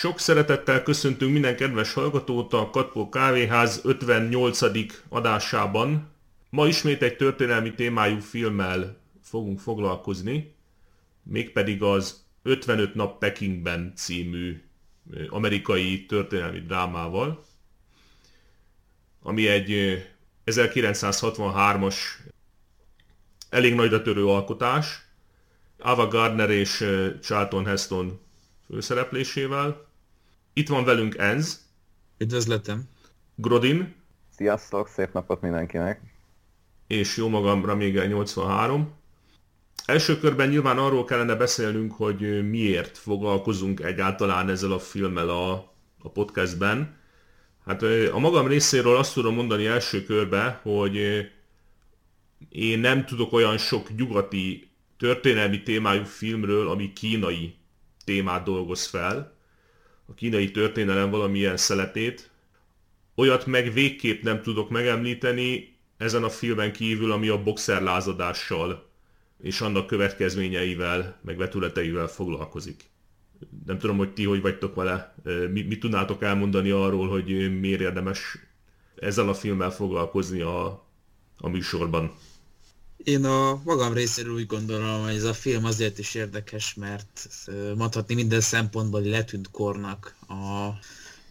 Sok szeretettel köszöntünk minden kedves hallgatót a Katpó Kávéház 58. adásában. Ma ismét egy történelmi témájú filmmel fogunk foglalkozni, mégpedig az 55 nap Pekingben című amerikai történelmi drámával, ami egy 1963-as elég nagyra törő alkotás, Ava Gardner és Charlton Heston főszereplésével. Itt van velünk Enz. Üdvözletem. Grodin. Sziasztok, szép napot mindenkinek. És jó magamra még 83. Első körben nyilván arról kellene beszélnünk, hogy miért foglalkozunk egyáltalán ezzel a filmmel a podcastben. Hát a magam részéről azt tudom mondani első körben, hogy én nem tudok olyan sok nyugati történelmi témájú filmről, ami kínai témát dolgoz fel, a kínai történelem valamilyen szeletét. Olyat meg végképp nem tudok megemlíteni ezen a filmen kívül, ami a boxerlázadással és annak következményeivel, meg vetületeivel foglalkozik. Nem tudom, hogy ti hogy vagytok vele, mit tudnátok elmondani arról, hogy miért érdemes ezzel a filmmel foglalkozni a műsorban. Én a magam részéről úgy gondolom, hogy ez a film azért is érdekes, mert mondhatni minden szempontból letűnt kornak a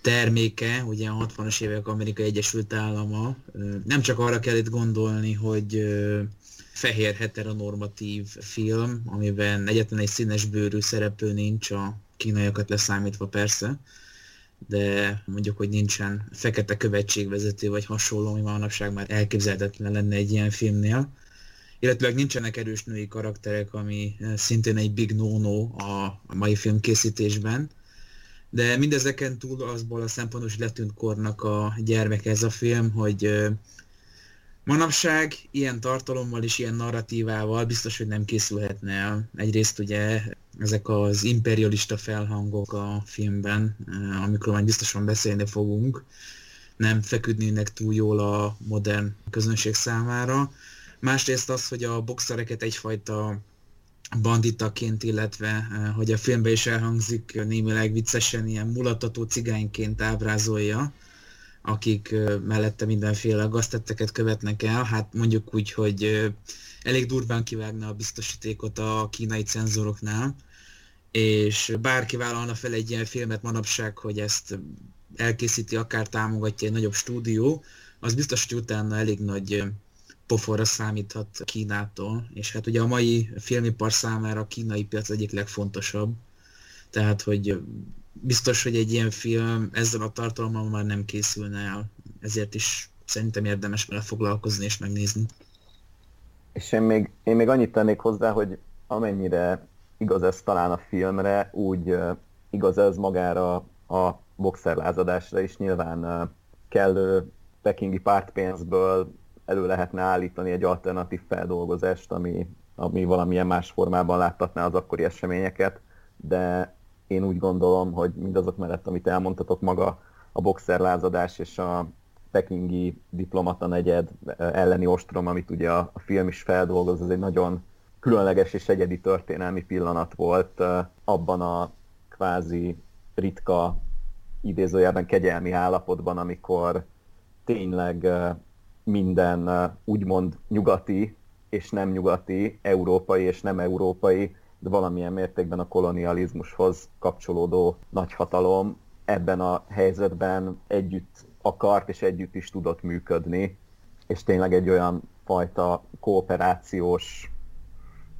terméke, ugye a 60-as évek Amerikai Egyesült Állama. Nem csak arra kell itt gondolni, hogy fehér heteronormatív film, amiben egyetlen egy színes bőrű szereplő nincs, a kínaiakat leszámítva persze, de mondjuk, hogy nincsen fekete követségvezető vagy hasonló, ami manapság már elképzelhetetlen lenne egy ilyen filmnél. Illetve nincsenek erős női karakterek, ami szintén egy big no-no a mai filmkészítésben. De mindezeken túl azból a szempontból is letűnt kornak a gyermeke ez a film, hogy manapság ilyen tartalommal és ilyen narratívával biztos, hogy nem készülhetne el. Egyrészt ugye ezek az imperialista felhangok a filmben, amikről majd biztosan beszélni fogunk, nem feküdnének túl jól a modern közönség számára. Másrészt az, hogy a boxereket egyfajta banditaként, illetve hogy a filmben is elhangzik, némileg viccesen ilyen mulattató cigányként ábrázolja, akik mellette mindenféle gaztetteket követnek el. Hát mondjuk úgy, hogy elég durván kivágna a biztosítékot a kínai cenzoroknál, és bárki vállalna fel egy ilyen filmet manapság, hogy ezt elkészíti, akár támogatja egy nagyobb stúdió, az biztos, hogy utána elég nagy poforra számíthat Kínától, és hát ugye a mai filmipar számára a kínai piac egyik legfontosabb, tehát hogy biztos, hogy egy ilyen film ezzel a tartalommal már nem készülne el, ezért is szerintem érdemes vele foglalkozni és megnézni. És én még annyit tennék hozzá, hogy amennyire igaz ez talán a filmre, úgy igaz ez magára a boxerlázadásra is. Nyilván kellő pekingi pártpénzből elő lehetne állítani egy alternatív feldolgozást, ami valamilyen más formában láttatná az akkori eseményeket, de én úgy gondolom, hogy mindazok mellett, amit elmondtatok, maga a boxerlázadás és a pekingi diplomata negyed elleni ostrom, amit ugye a film is feldolgoz, ez egy nagyon különleges és egyedi történelmi pillanat volt abban a kvázi ritka, idézőjelben kegyelmi állapotban, amikor tényleg minden úgymond nyugati és nem nyugati, európai és nem európai, de valamilyen mértékben a kolonializmushoz kapcsolódó nagyhatalom ebben a helyzetben együtt akart és együtt is tudott működni, és tényleg egy olyan fajta kooperációs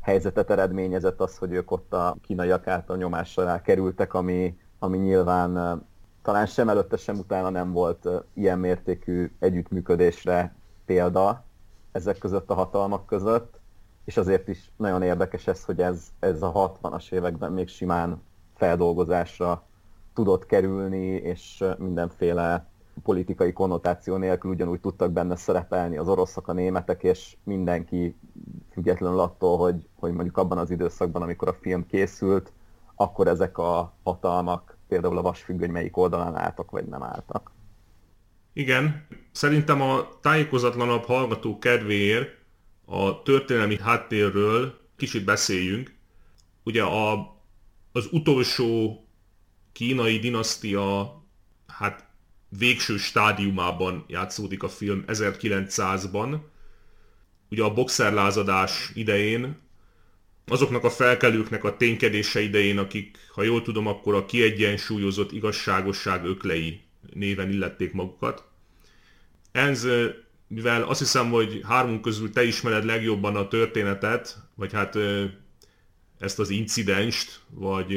helyzetet eredményezett az, hogy ők ott a kínaiak által nyomás alá kerültek, ami nyilván talán sem előtte, sem utána nem volt ilyen mértékű együttműködésre példa ezek között, a hatalmak között, és azért is nagyon érdekes ez, hogy ez a 60-as években még simán feldolgozásra tudott kerülni, és mindenféle politikai konnotáció nélkül ugyanúgy tudtak benne szerepelni az oroszok, a németek, és mindenki, függetlenül attól, hogy mondjuk abban az időszakban, amikor a film készült, akkor ezek a hatalmak például a vasfüggöny melyik oldalán álltak, vagy nem álltak. Igen, szerintem a tájékozatlanabb hallgató kedvéért a történelmi háttérről kicsit beszéljünk. Ugye az utolsó kínai dinasztia hát végső stádiumában játszódik a film 1900-ban. Ugye a boxerlázadás idején, azoknak a felkelőknek a ténykedése idején, akik, ha jól tudom, akkor a kiegyensúlyozott igazságosság öklei néven illették magukat. Ez, mivel azt hiszem, hogy hármunk közül te ismered legjobban a történetet, vagy hát ezt az incidenst, vagy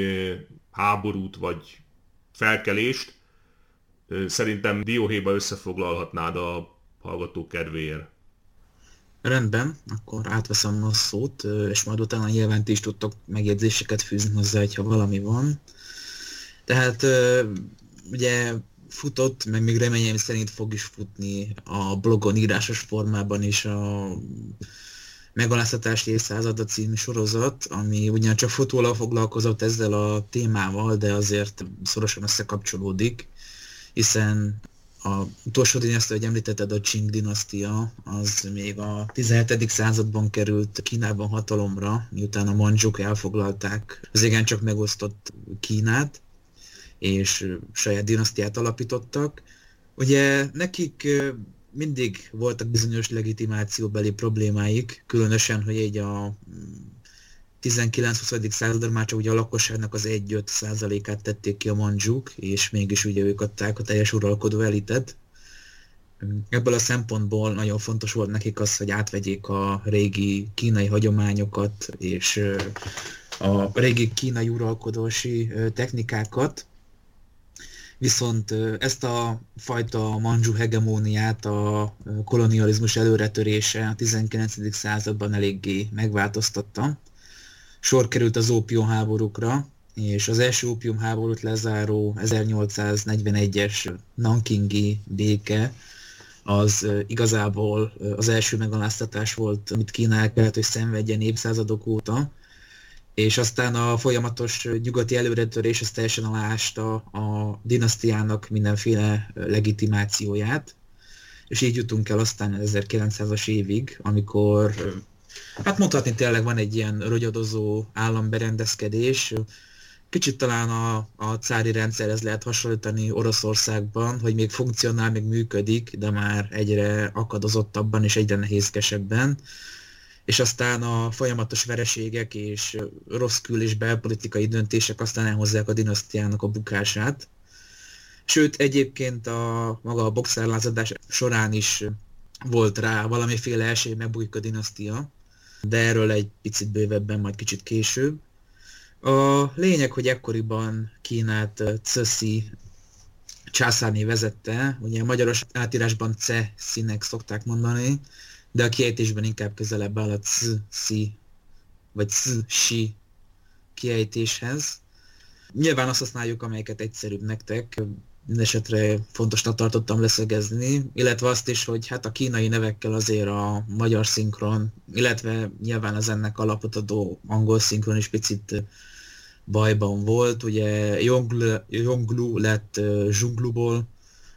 háborút, vagy felkelést, szerintem dióhéjba összefoglalhatnád a hallgató kedvéért. Rendben, akkor átveszem a szót, és majd utána nyilván ti is tudtok megjegyzéseket fűzni hozzá, ha valami van. Tehát ugye futott, meg még reményem szerint fog is futni a blogon írásos formában is a Megaláztatás évszázada című sorozat, ami ugyancsak futóval foglalkozott ezzel a témával, de azért szorosan összekapcsolódik, hiszen a utolsó dinasztia, hogy említetted, a Qing dinasztia, az még a 17. században került Kínában hatalomra, miután a mandzsuk elfoglalták az igencsak megosztott Kínát, és saját dinasztiát alapítottak. Ugye nekik mindig voltak bizonyos legitimációbeli problémáik, különösen, hogy így a 19-20. században már csak ugye a lakosságnak az 1-5%-át tették ki a mandzsuk, és mégis ugye ők adták a teljes uralkodó elitet. Ebből a szempontból nagyon fontos volt nekik az, hogy átvegyék a régi kínai hagyományokat, és a régi kínai uralkodósi technikákat. Viszont ezt a fajta mandzsú hegemóniát a kolonializmus előretörése a 19. században eléggé megváltoztatta. Sor került az ópiumháborúkra, és az első ópiumháborút lezáró 1841-es Nankingi béke az igazából az első megaláztatás volt, amit Kína kellett, hogy szenvedjen évszázadok óta, és aztán a folyamatos nyugati előretörés az teljesen aláásta a dinasztiának mindenféle legitimációját, és így jutunk el aztán 1900-as évig, amikor hát mondhatni tényleg van egy ilyen rogyadozó államberendezkedés. Kicsit talán a cári rendszerhez lehet hasonlítani Oroszországban, hogy még funkcionál, még működik, de már egyre akadozottabban és egyre nehézkesebben. És aztán a folyamatos vereségek és rossz kül- és belpolitikai döntések aztán elhozzák a dinasztiának a bukását. Sőt, egyébként maga a boxerlázadás során is volt rá valamiféle esély, megbújik a dinasztia, de erről egy picit bővebben, majd kicsit később. A lényeg, hogy ekkoriban Kínát Cixi császárné vezette, ugye a magyaros átírásban Cixi-nek szokták mondani, de a kiejtésben inkább közelebb áll a Cixi, vagy Cixi kiejtéshez. Nyilván azt használjuk, amelyeket egyszerűbb nektek, mindesetre fontosnak tartottam leszögezni, illetve azt is, hogy hát a kínai nevekkel azért a magyar szinkron, illetve nyilván az ennek alapot adó angol szinkron is picit bajban volt, ugye Ronglu lett Zsungluból,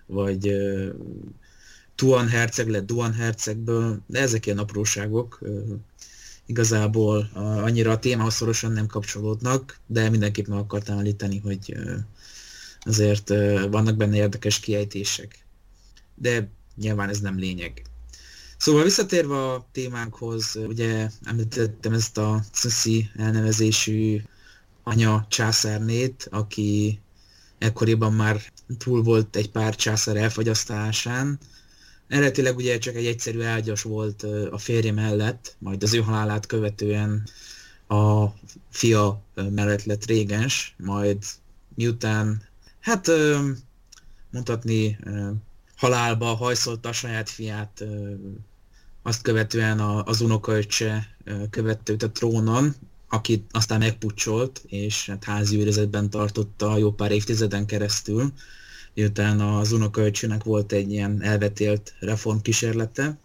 vagy Tuan herceg lett Duan hercegből, de ezek ilyen apróságok, igazából annyira a témához szorosan nem kapcsolódnak, de mindenképp meg akartam állítani, hogy azért vannak benne érdekes kiejtések. De nyilván ez nem lényeg. Szóval visszatérve a témánkhoz, ugye említettem ezt a Cixi elnevezésű anya császárnét, aki ekkoriban már túl volt egy pár császár elfogyasztásán. Eredetileg ugye csak egy egyszerű ágyas volt a férje mellett, majd az ő halálát követően a fia mellett lett régens, majd miután hát mondhatni halálba hajszolta a saját fiát, azt követően az unokaöccse követte őt a trónon, akit aztán megpucsolt, és hát házi őrizetben tartotta jó pár évtizeden keresztül, miután az unokaöccsének volt egy ilyen elvetélt reformkísérlete.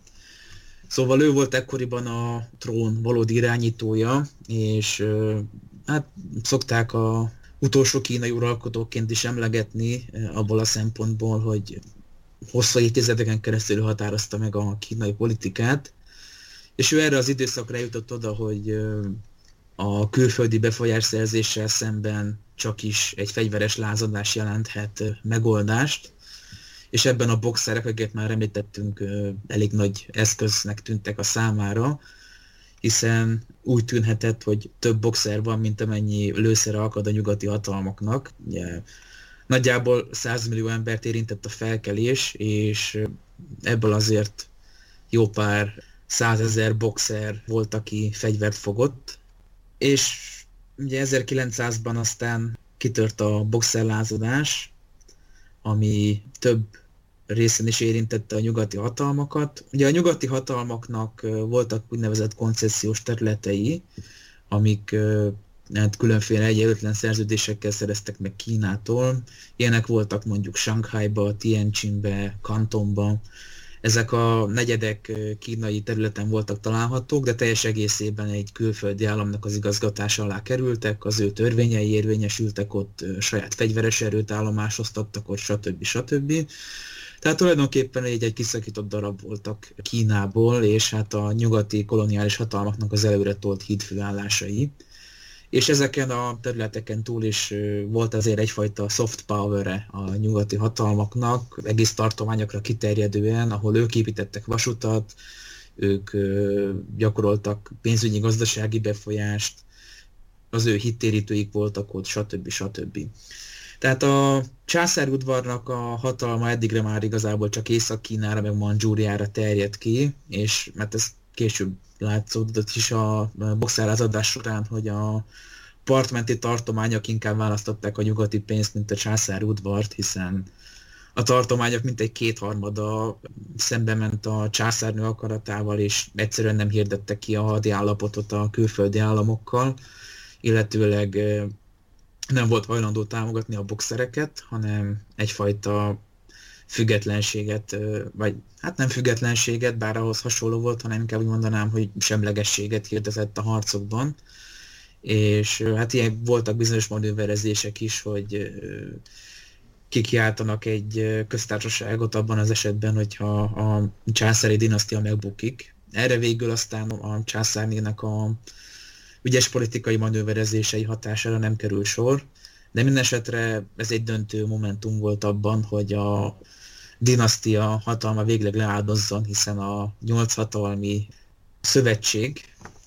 Szóval ő volt ekkoriban a trón valódi irányítója, és hát szokták a utolsó kínai uralkodóként is emlegetni abból a szempontból, hogy hosszú évtizedeken keresztül határozta meg a kínai politikát, és ő erre az időszakra jutott oda, hogy a külföldi befolyásszerzéssel szemben csak is egy fegyveres lázadás jelenthet megoldást, és ebben a boxerek, akiket már említettünk, elég nagy eszköznek tűntek a számára, hiszen úgy tűnhetett, hogy több boxer van, mint amennyi lőszere akad a nyugati hatalmaknak. Nagyjából 100 millió embert érintett a felkelés, és ebből azért jó pár 100 000 boxer volt, aki fegyvert fogott, és ugye 1900-ban aztán kitört a boxerlázadás, ami több részen is érintette a nyugati hatalmakat. Ugye a nyugati hatalmaknak voltak úgynevezett koncesziós területei, amik különféle egyenlőtlen szerződésekkel szereztek meg Kínától. Ilyenek voltak mondjuk Shanghai-ba, Tianjinbe, Kantonba. Ezek a negyedek kínai területen voltak találhatók, de teljes egészében egy külföldi államnak az igazgatása alá kerültek, az ő törvényei érvényesültek ott, saját fegyveres erőt állomásoztattak ott, stb. Stb. Tehát tulajdonképpen egy kiszakított darab voltak Kínából, és hát a nyugati koloniális hatalmaknak az előre tolt hídfőállásai. És ezeken a területeken túl is volt azért egyfajta soft power-e a nyugati hatalmaknak, egész tartományokra kiterjedően, ahol ők építettek vasutat, ők gyakoroltak pénzügyi, gazdasági befolyást, az ő hittérítőik voltak ott, stb. Stb. Tehát a császárudvarnak a hatalma eddigre már igazából csak Észak-Kínára, meg Mandzsúriára terjedt ki, és mert ez később látszódott is a boxerlázadás során, hogy a partmenti tartományok inkább választották a nyugati pénzt, mint a császárudvart, hiszen a tartományok mintegy 2/3 szembe ment a császárnő akaratával, és egyszerűen nem hirdette ki a hadiállapotot a külföldi államokkal, illetőleg nem volt hajlandó támogatni a boxereket, hanem egyfajta függetlenséget, vagy hát nem függetlenséget, bár ahhoz hasonló volt, hanem inkább úgy mondanám, hogy semlegességet hirdetett a harcokban. És hát ilyen voltak bizonyos manőverezések is, hogy kikiáltanak egy köztársaságot abban az esetben, hogyha a császári dinasztia megbukik. Erre végül aztán a császárnének a ügyes politikai manőverezései hatására nem kerül sor. De mindenesetre ez egy döntő momentum volt abban, hogy a dinasztia hatalma végleg leáldozzon, hiszen a 8 hatalmi szövetség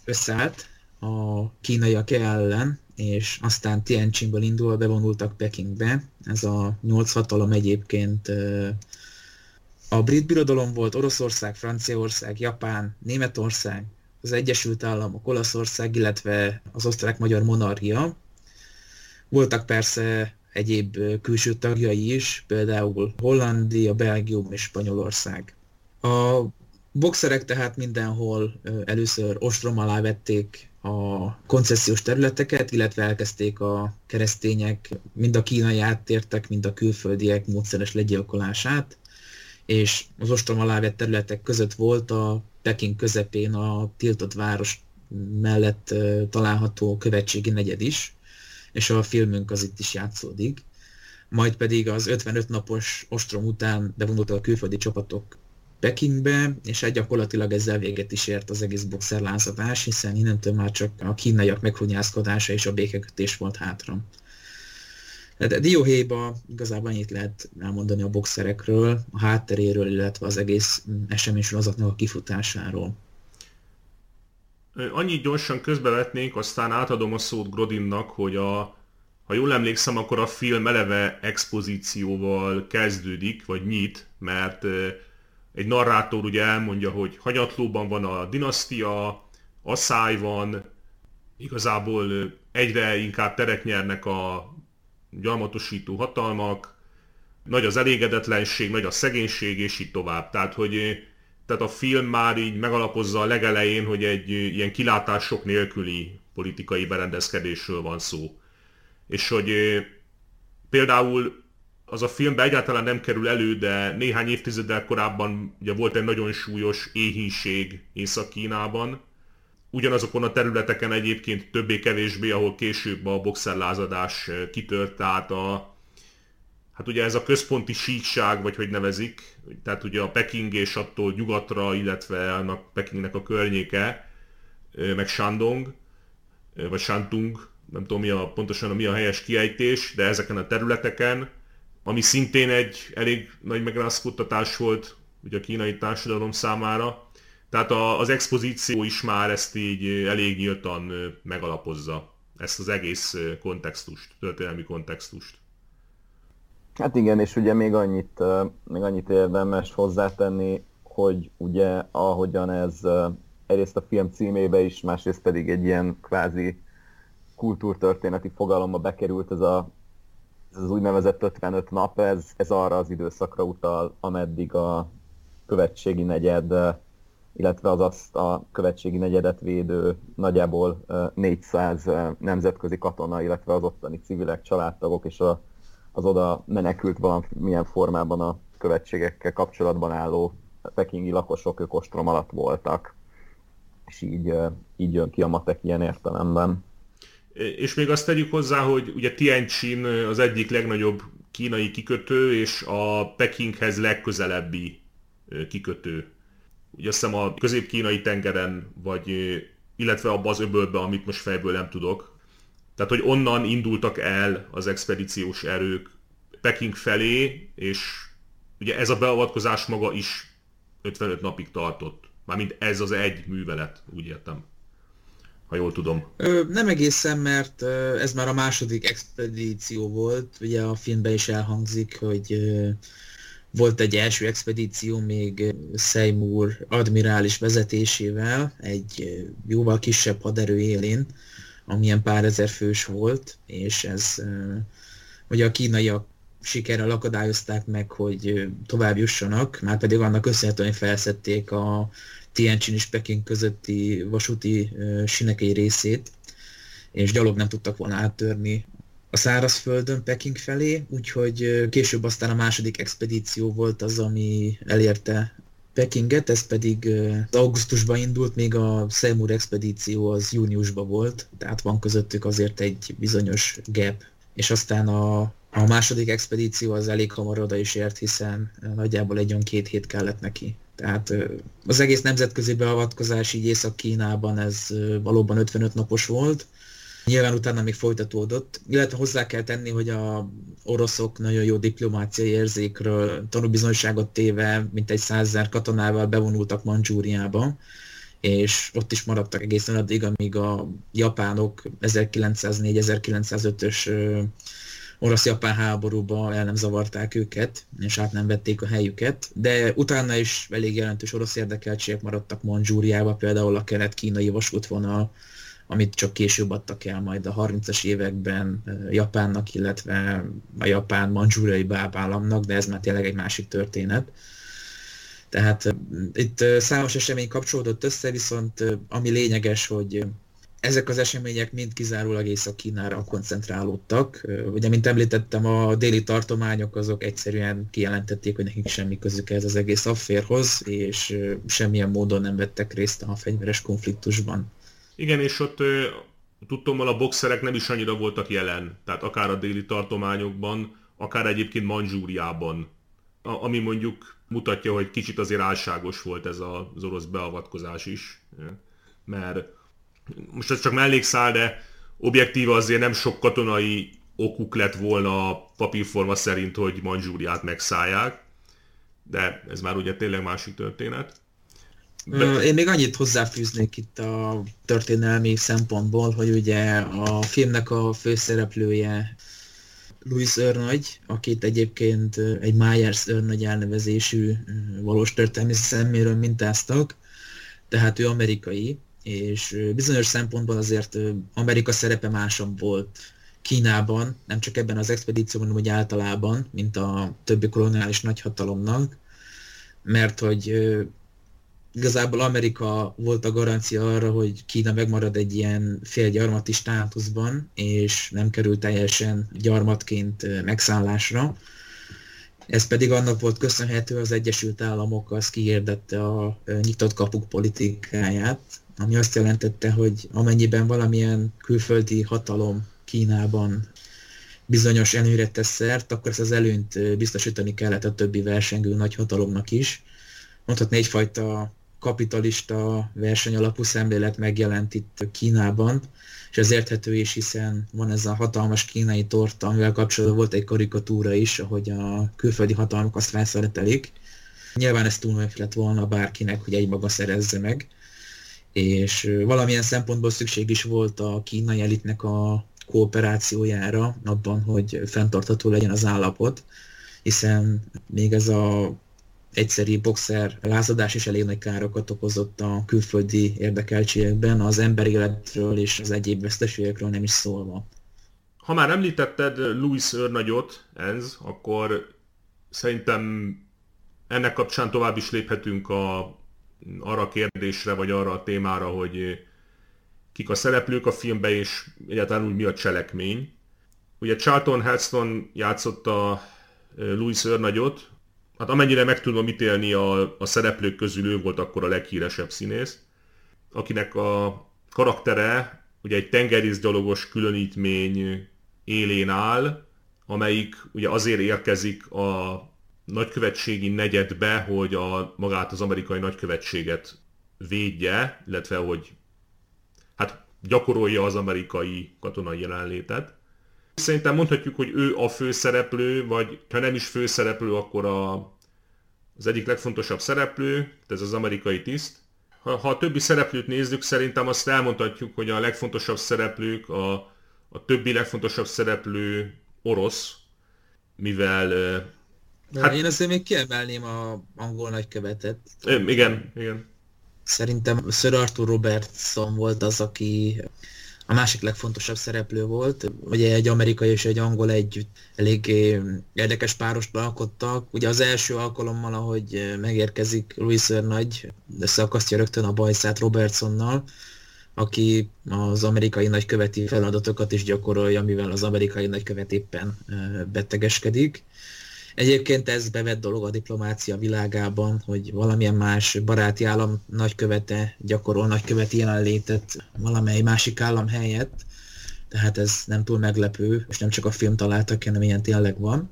összeállt a kínaiak ellen, és aztán Tianjinből indulva bevonultak Pekingbe. Ez a 8 hatalom egyébként a Brit Birodalom volt, Oroszország, Franciaország, Japán, Németország, az Egyesült Államok, Olaszország, illetve az Osztrák-Magyar Monarchia. Voltak persze egyéb külső tagjai is, például Hollandia, Belgium és Spanyolország. A boxerek tehát mindenhol először ostrom alá vették a koncesziós területeket, illetve elkezdték a keresztények, mind a kínai áttértek, mind a külföldiek módszeres legyilkolását, és az ostrom alá vett területek között volt a Peking közepén a tiltott város mellett található követségi negyed is, és a filmünk az itt is játszódik. Majd pedig az 55 napos ostrom után bevonultak a külföldi csapatok Pekingbe, és gyakorlatilag ezzel véget is ért az egész boxerlázadás, hiszen innentől már csak a kínaiak meghunyászkodása és a békekötés volt hátra. De dióhéjban igazából annyit lehet elmondani a boxerekről, a hátteréről, illetve az egész eseménysorozatnak a kifutásáról. Annyit gyorsan közbevetnék, aztán átadom a szót Grodinnak, hogy ha jól emlékszem, akkor a film eleve expozícióval kezdődik, vagy nyit, mert egy narrátor ugye elmondja, hogy hanyatlóban van a dinasztia, asszály van, igazából egyre inkább teret nyernek a gyarmatosító hatalmak, nagy az elégedetlenség, nagy a szegénység, és így tovább. Tehát a film már így megalapozza a legelején, hogy egy ilyen kilátások nélküli politikai berendezkedésről van szó. És hogy például az a filmben egyáltalán nem kerül elő, de néhány évtizeddel korábban ugye volt egy nagyon súlyos éhínség Észak-Kínában. Ugyanazokon a területeken egyébként többé-kevésbé, ahol később a boxerlázadás kitört, tehát hát ugye ez a központi síkság, vagy hogy nevezik, tehát ugye a Peking és attól nyugatra, illetve annak Pekingnek a környéke, meg Shandong, vagy Shantung, nem tudom pontosan mi a helyes kiejtés, de ezeken a területeken, ami szintén egy elég nagy megrázkódtatás volt ugye a kínai társadalom számára. Tehát az expozíció is már ezt így elég nyíltan megalapozza, ezt az egész kontextust, történelmi kontextust. Hát igen, és ugye még annyit érdemes hozzátenni, hogy ugye ahogyan ez egyrészt a film címébe is, másrészt pedig egy ilyen kvázi kultúrtörténeti fogalomba bekerült ez az úgynevezett 55 nap, ez arra az időszakra utal, ameddig a követségi negyed, illetve az azt a követségi negyedet védő nagyjából 400 nemzetközi katona, illetve az ottani civilek, családtagok és az oda menekült valamilyen formában a követségekkel kapcsolatban álló pekingi lakosok, ők ostrom alatt voltak. És így jön ki a matek ilyen értelemben. És még azt tegyük hozzá, hogy ugye Tianjin az egyik legnagyobb kínai kikötő, és a Pekinghez legközelebbi kikötő. Ugye azt hiszem a közép-kínai tengeren, illetve abban az öbölben, amit most fejből nem tudok. Tehát, hogy onnan indultak el az expedíciós erők Peking felé, és ugye ez a beavatkozás maga is 55 napig tartott. Mármint ez az egy művelet, úgy értem, ha jól tudom. Nem egészen, mert ez már a második expedíció volt. Ugye a filmben is elhangzik, hogy volt egy első expedíció még Seymour admirális vezetésével, egy jóval kisebb haderő élén, amilyen pár ezer fős volt, és ez ugye a kínaiak sikerrel akadályozták meg, hogy tovább jussanak, márpedig annak köszönhetően felszedték a Tianjin és Peking közötti vasúti sinek egy részét, és gyalog nem tudtak volna áttörni a szárazföldön Peking felé, úgyhogy később aztán a második expedíció volt az, ami elérte Pekinget, ez pedig augusztusban indult, még a Seymour expedíció az júniusban volt, tehát van közöttük azért egy bizonyos gap, és aztán a második expedíció az elég hamar oda is ért, hiszen nagyjából egy olyan 2 hét kellett neki. Tehát az egész nemzetközi beavatkozás így Észak-Kínában ez valóban 55 napos volt, nyilván utána még folytatódott, illetve hozzá kell tenni, hogy a oroszok nagyon jó diplomáciai érzékről tanúbizonyságot téve, mintegy 100 000 katonával bevonultak Mandzsúriába, és ott is maradtak egészen addig, amíg a japánok 1904-1905-ös orosz-japán háborúba el nem zavarták őket, és át nem vették a helyüket, de utána is elég jelentős orosz érdekeltségek maradtak Mandzsúriába, például a kelet-kínai vasútvonal, amit csak később adtak el majd a 30-as években Japánnak, illetve a japán-mandzsúriai bábállamnak, de ez már tényleg egy másik történet. Tehát itt számos esemény kapcsolódott össze, viszont ami lényeges, hogy ezek az események mind kizárólag Észak-Kínára koncentrálódtak. Ugye, mint említettem, a déli tartományok azok egyszerűen kijelentették, hogy nekik semmi közük ez az egész afférhoz, és semmilyen módon nem vettek részt a fegyveres konfliktusban. Igen, és ott tudtommal a boxerek nem is annyira voltak jelen, tehát akár a déli tartományokban, akár egyébként Mandzsúriában, ami mondjuk mutatja, hogy kicsit azért álságos volt ez az orosz beavatkozás is, mert most ez csak mellékszál, de objektíve azért nem sok katonai okuk lett volna a papírforma szerint, hogy Mandzsúriát megszállják, de ez már ugye tényleg másik történet. Én még annyit hozzáfűznék itt a történelmi szempontból, hogy ugye a filmnek a főszereplője Louis őrnagy, akit egyébként egy Myers őrnagy elnevezésű valós történelmi szeméről mintáztak, tehát ő amerikai, és bizonyos szempontból azért Amerika szerepe másabb volt Kínában, nem csak ebben az expedícióban, hanem úgy általában, mint a többi koloniális nagyhatalomnak, mert hogy igazából Amerika volt a garancia arra, hogy Kína megmarad egy ilyen félgyarmati státuszban, és nem kerül teljesen gyarmatként megszállásra. Ez pedig annak volt köszönhető, az Egyesült Államok az kihirdette a nyitott kapuk politikáját, ami azt jelentette, hogy amennyiben valamilyen külföldi hatalom Kínában bizonyos előnyre tesz szert, akkor ezt az előnyt biztosítani kellett a többi versengő nagyhatalomnak is. Mondhatni egyfajta kapitalista versenyalapú szemlélet megjelent itt Kínában, és ez érthető is, hiszen van ez a hatalmas kínai torta, amivel kapcsolatban volt egy karikatúra is, ahogy a külföldi hatalmak azt felszeretelik. Nyilván ez túl lett volna bárkinek, hogy egymaga szerezze meg, és valamilyen szempontból szükség is volt a kínai elitnek a kooperációjára, abban, hogy fenntartható legyen az állapot, hiszen még ez a egyszerű boxer lázadás is elég nagy károkat okozott a külföldi érdekeltségekben, az emberéletről és az egyéb veszteségekről nem is szólva. Ha már említetted Louis őrnagyot, akkor szerintem ennek kapcsán tovább is léphetünk arra a kérdésre, vagy arra a témára, hogy kik a szereplők a filmben, és egyáltalán úgy mi a cselekmény. Ugye Charlton Heston játszotta Louis őrnagyot, hát amennyire meg tudom ítélni, a szereplők közül ő volt akkor a leghíresebb színész, akinek a karaktere ugye egy tengerészgyalogos különítmény élén áll, amelyik ugye azért érkezik a nagykövetségi negyedbe, hogy magát az amerikai nagykövetséget védje, illetve hogy gyakorolja az amerikai katonai jelenlétet. Szerintem mondhatjuk, hogy ő a főszereplő, vagy ha nem is főszereplő, akkor az egyik legfontosabb szereplő, ez az amerikai tiszt. Ha a többi szereplőt nézzük, szerintem azt elmondhatjuk, hogy a legfontosabb szereplők, a többi legfontosabb szereplő orosz, mivel... Én azért még kiemelném a angol nagykövetet. Igen, igen. Szerintem Sir Arthur Robertson volt az, aki... A másik legfontosabb szereplő volt, ugye egy amerikai és egy angol együtt elég érdekes párost alkottak. Ugye az első alkalommal, ahogy megérkezik Louis őrnagy, összeakasztja rögtön a bajszát Robertsonnal, aki az amerikai nagyköveti feladatokat is gyakorolja, mivel az amerikai nagykövet éppen betegeskedik. Egyébként ez bevett dolog a diplomácia világában, hogy valamilyen más baráti állam nagykövete gyakorol nagyköveti jelenlétet valamely másik állam helyett, tehát ez nem túl meglepő, és nem csak a film találta ki, hanem ilyen tényleg van.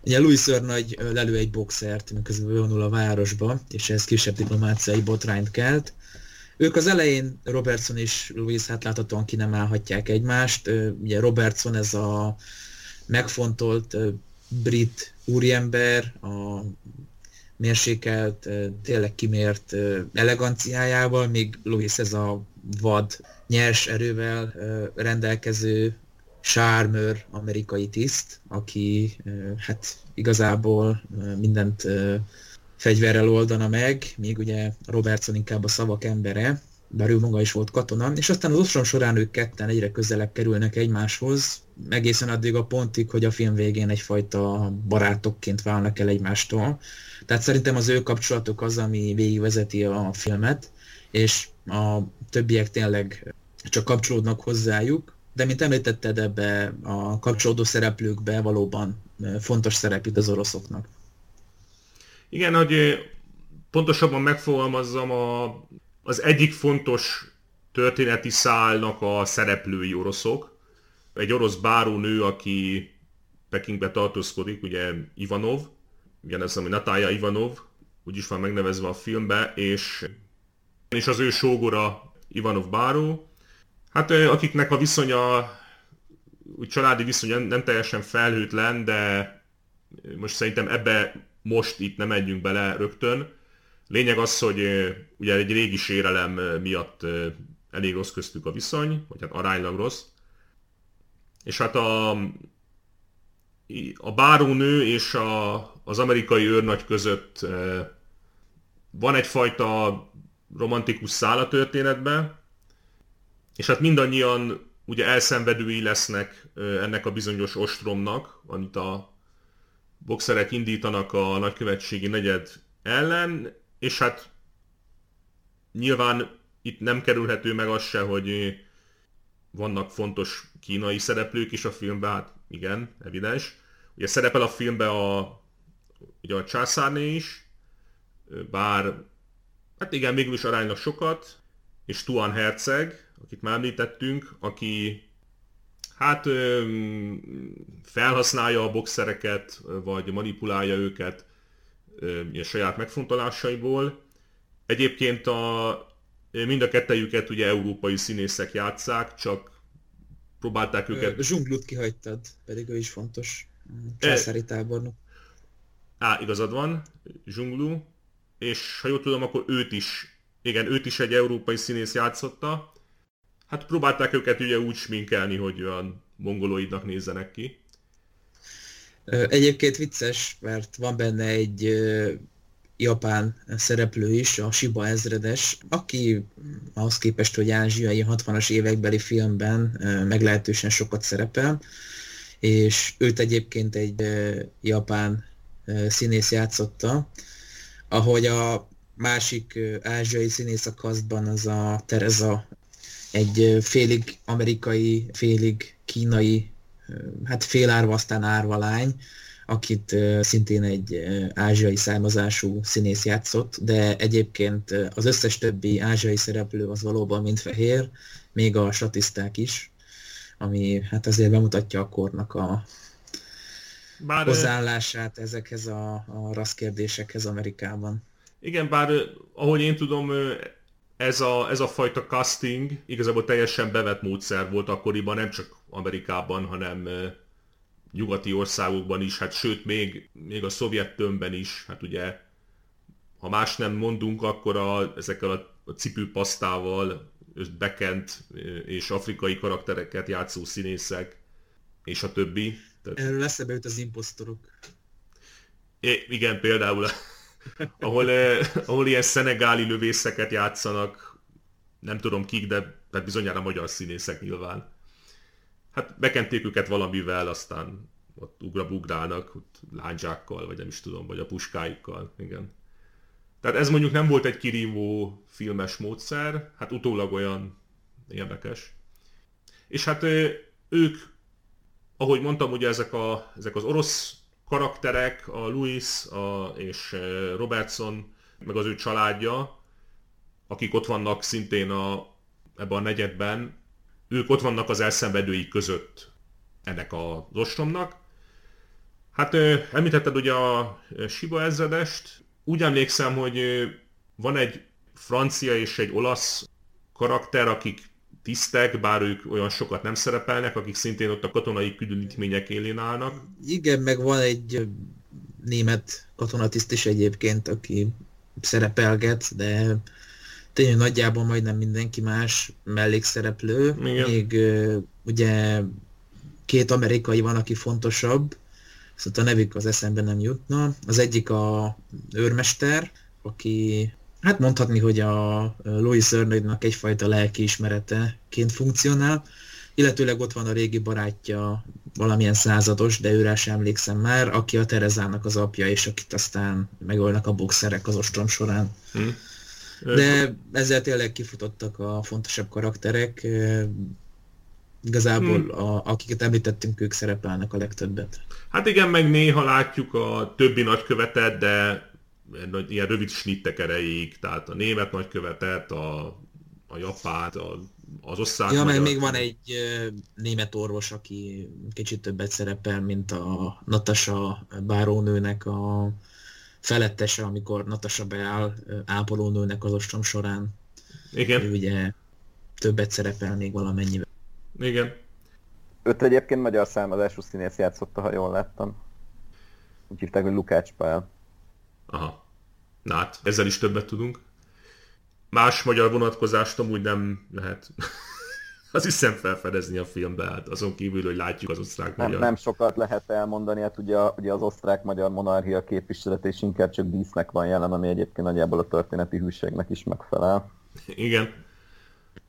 Ugye Louis őrnagy lelő egy boxert, miközben bevonul a városba, és ez kisebb diplomáciai botrányt kelt. Ők az elején, Robertson és Louis láthatóan ki nem állhatják egymást. Ugye Robertson ez a megfontolt brit úriember, a mérsékelt, tényleg kimért eleganciájával, míg Louis ez a vad, nyers erővel rendelkező sármőr amerikai tiszt, aki igazából mindent fegyverrel oldana meg, míg ugye Robertson inkább a szavak embere, bár ő maga is volt katona, és aztán az ostrom során ők ketten egyre közelebb kerülnek egymáshoz, egészen addig a pontig, hogy a film végén egyfajta barátokként válnak el egymástól. Tehát szerintem az ő kapcsolatuk az, ami végigvezeti a filmet, és a többiek tényleg csak kapcsolódnak hozzájuk, de mint említetted, ebbe a kapcsolódó szereplőkbe valóban fontos szerep jut az oroszoknak. Igen, hogy pontosabban megfogalmazzam az egyik fontos történeti szálnak a szereplői oroszok. Egy orosz bárónő, aki Pekingbe tartózkodik, ugye Ivanov, ugyanezzem, hogy Natália Ivanov, úgyis van megnevezve a filmbe, és az ő sógora Ivanov báró. Akiknek a viszonya, úgy családi viszonya nem teljesen felhőtlen, de most szerintem ebbe most itt nem megyünk bele rögtön. Lényeg az, hogy ugye egy régi sérelem miatt elég rossz köztük a viszony, vagy aránylag rossz. És a bárónő és az amerikai őrnagy között van egyfajta romantikus szál a történetben, és mindannyian ugye elszenvedői lesznek ennek a bizonyos ostromnak, amit a boxerek indítanak a nagykövetségi negyed ellen, és nyilván itt nem kerülhető meg az se, hogy vannak fontos kínai szereplők is a filmben, igen, evidens. Ugye szerepel a filmben ugye a császárné is, bár igen, mégis aránylag sokat, és Tuan herceg, akit már említettünk, aki felhasználja a boxereket, vagy manipulálja őket ilyen saját megfontolásaiból. Egyébként mind a kettejüket ugye európai színészek játsszák, csak próbálták őket... Zsunglut kihagytad, pedig ő is fontos. Császári tábornok. Á, igazad van, Zsunglu. És ha jól tudom, akkor őt is, igen, őt is egy európai színész játszotta. Hát próbálták őket ugye úgy sminkelni, hogy olyan mongoloidnak nézzenek ki. Egyébként vicces, mert van benne egy japán szereplő is, a Shiba ezredes, aki ahhoz képest, hogy ázsiai 60-as évekbeli filmben meglehetősen sokat szerepel, és őt egyébként egy japán színész játszotta, ahogy a másik ázsiai színész a kasztban, az a Tereza, egy félig amerikai, félig kínai, hát félárva, aztán árva lány, akit szintén egy ázsiai származású színész játszott, de egyébként az összes többi ázsiai szereplő az valóban mind fehér, még a statiszták is, ami hát azért bemutatja a kornak a hozzáállását ezekhez a rasszkérdésekhez Amerikában. Igen, bár ahogy én tudom, ez a fajta casting igazából teljesen bevett módszer volt akkoriban, nem csak Amerikában, hanem nyugati országokban is, hát sőt még a szovjet tömbben is, hát ugye, ha más nem mondunk, akkor ezekkel a cipőpasztával bekent és afrikai karaktereket játszó színészek, és a többi. Erről eszembe jut az imposztorok. Igen, például, ahol ilyen szenegáli lövészeket játszanak, nem tudom kik, de bizonyára magyar színészek nyilván. Hát bekenték őket valamivel, aztán ott ugrabugrálnak, ott lándzsákkal, vagy nem is tudom, vagy a puskáikkal, igen. Tehát ez mondjuk nem volt egy kirívó filmes módszer, hát utólag olyan érdekes. És hát ők, ahogy mondtam, ugye ezek az orosz karakterek, a Louis és Robertson, meg az ő családja, akik ott vannak szintén ebben a negyedben, ők ott vannak az elszenvedői között ennek az ostromnak. Hát említetted ugye a Shiba ezredest. Úgy emlékszem, hogy van egy francia és egy olasz karakter, akik tisztek, bár ők olyan sokat nem szerepelnek, akik szintén ott a katonai különítmények élén állnak. Igen, meg van egy német katonatiszt is egyébként, aki szerepelget, de... tényleg nagyjából majdnem mindenki más mellékszereplő. Igen. Még ugye két amerikai van, aki fontosabb, szóval a nevük az eszembe nem jutna. Az egyik a őrmester, aki hát mondhatni, hogy a Louis Örnödnek egyfajta lelkiismereteként funkcionál, illetőleg ott van a régi barátja, valamilyen százados, de őre sem emlékszem már, aki a Terezának az apja, és akit aztán megölnek a boxerek az ostrom során. Hmm. De ezzel tényleg kifutottak a fontosabb karakterek, igazából akiket említettünk, ők szerepelnek a legtöbbet. Hát igen, meg néha látjuk a többi nagykövetet, de ilyen rövid snittek erejéig, tehát a német nagykövetet, a japánt, az osztrák. Ja, meg még van egy német orvos, aki kicsit többet szerepel, mint a Natasha bárónőnek a felettese, amikor Natasha beáll ápolónőnek az ostrom során. Igen. Ő ugye többet szerepel még valamennyivel. Igen. Őt egyébként magyar származású színész játszotta, ha jól láttam. Úgy hívták, hogy Lukács Pál. Aha. Na hát, ezzel is többet tudunk. Más magyar vonatkozást amúgy nem lehet... az hiszem felfedezni a filmbe, hát azon kívül, hogy látjuk az osztrák-magyar. Nem sokat lehet elmondani, hát ugye az osztrák-magyar monarchia képviselet és inkább csak dísznek van jelen, ami egyébként nagyjából a történeti hűségnek is megfelel. Igen.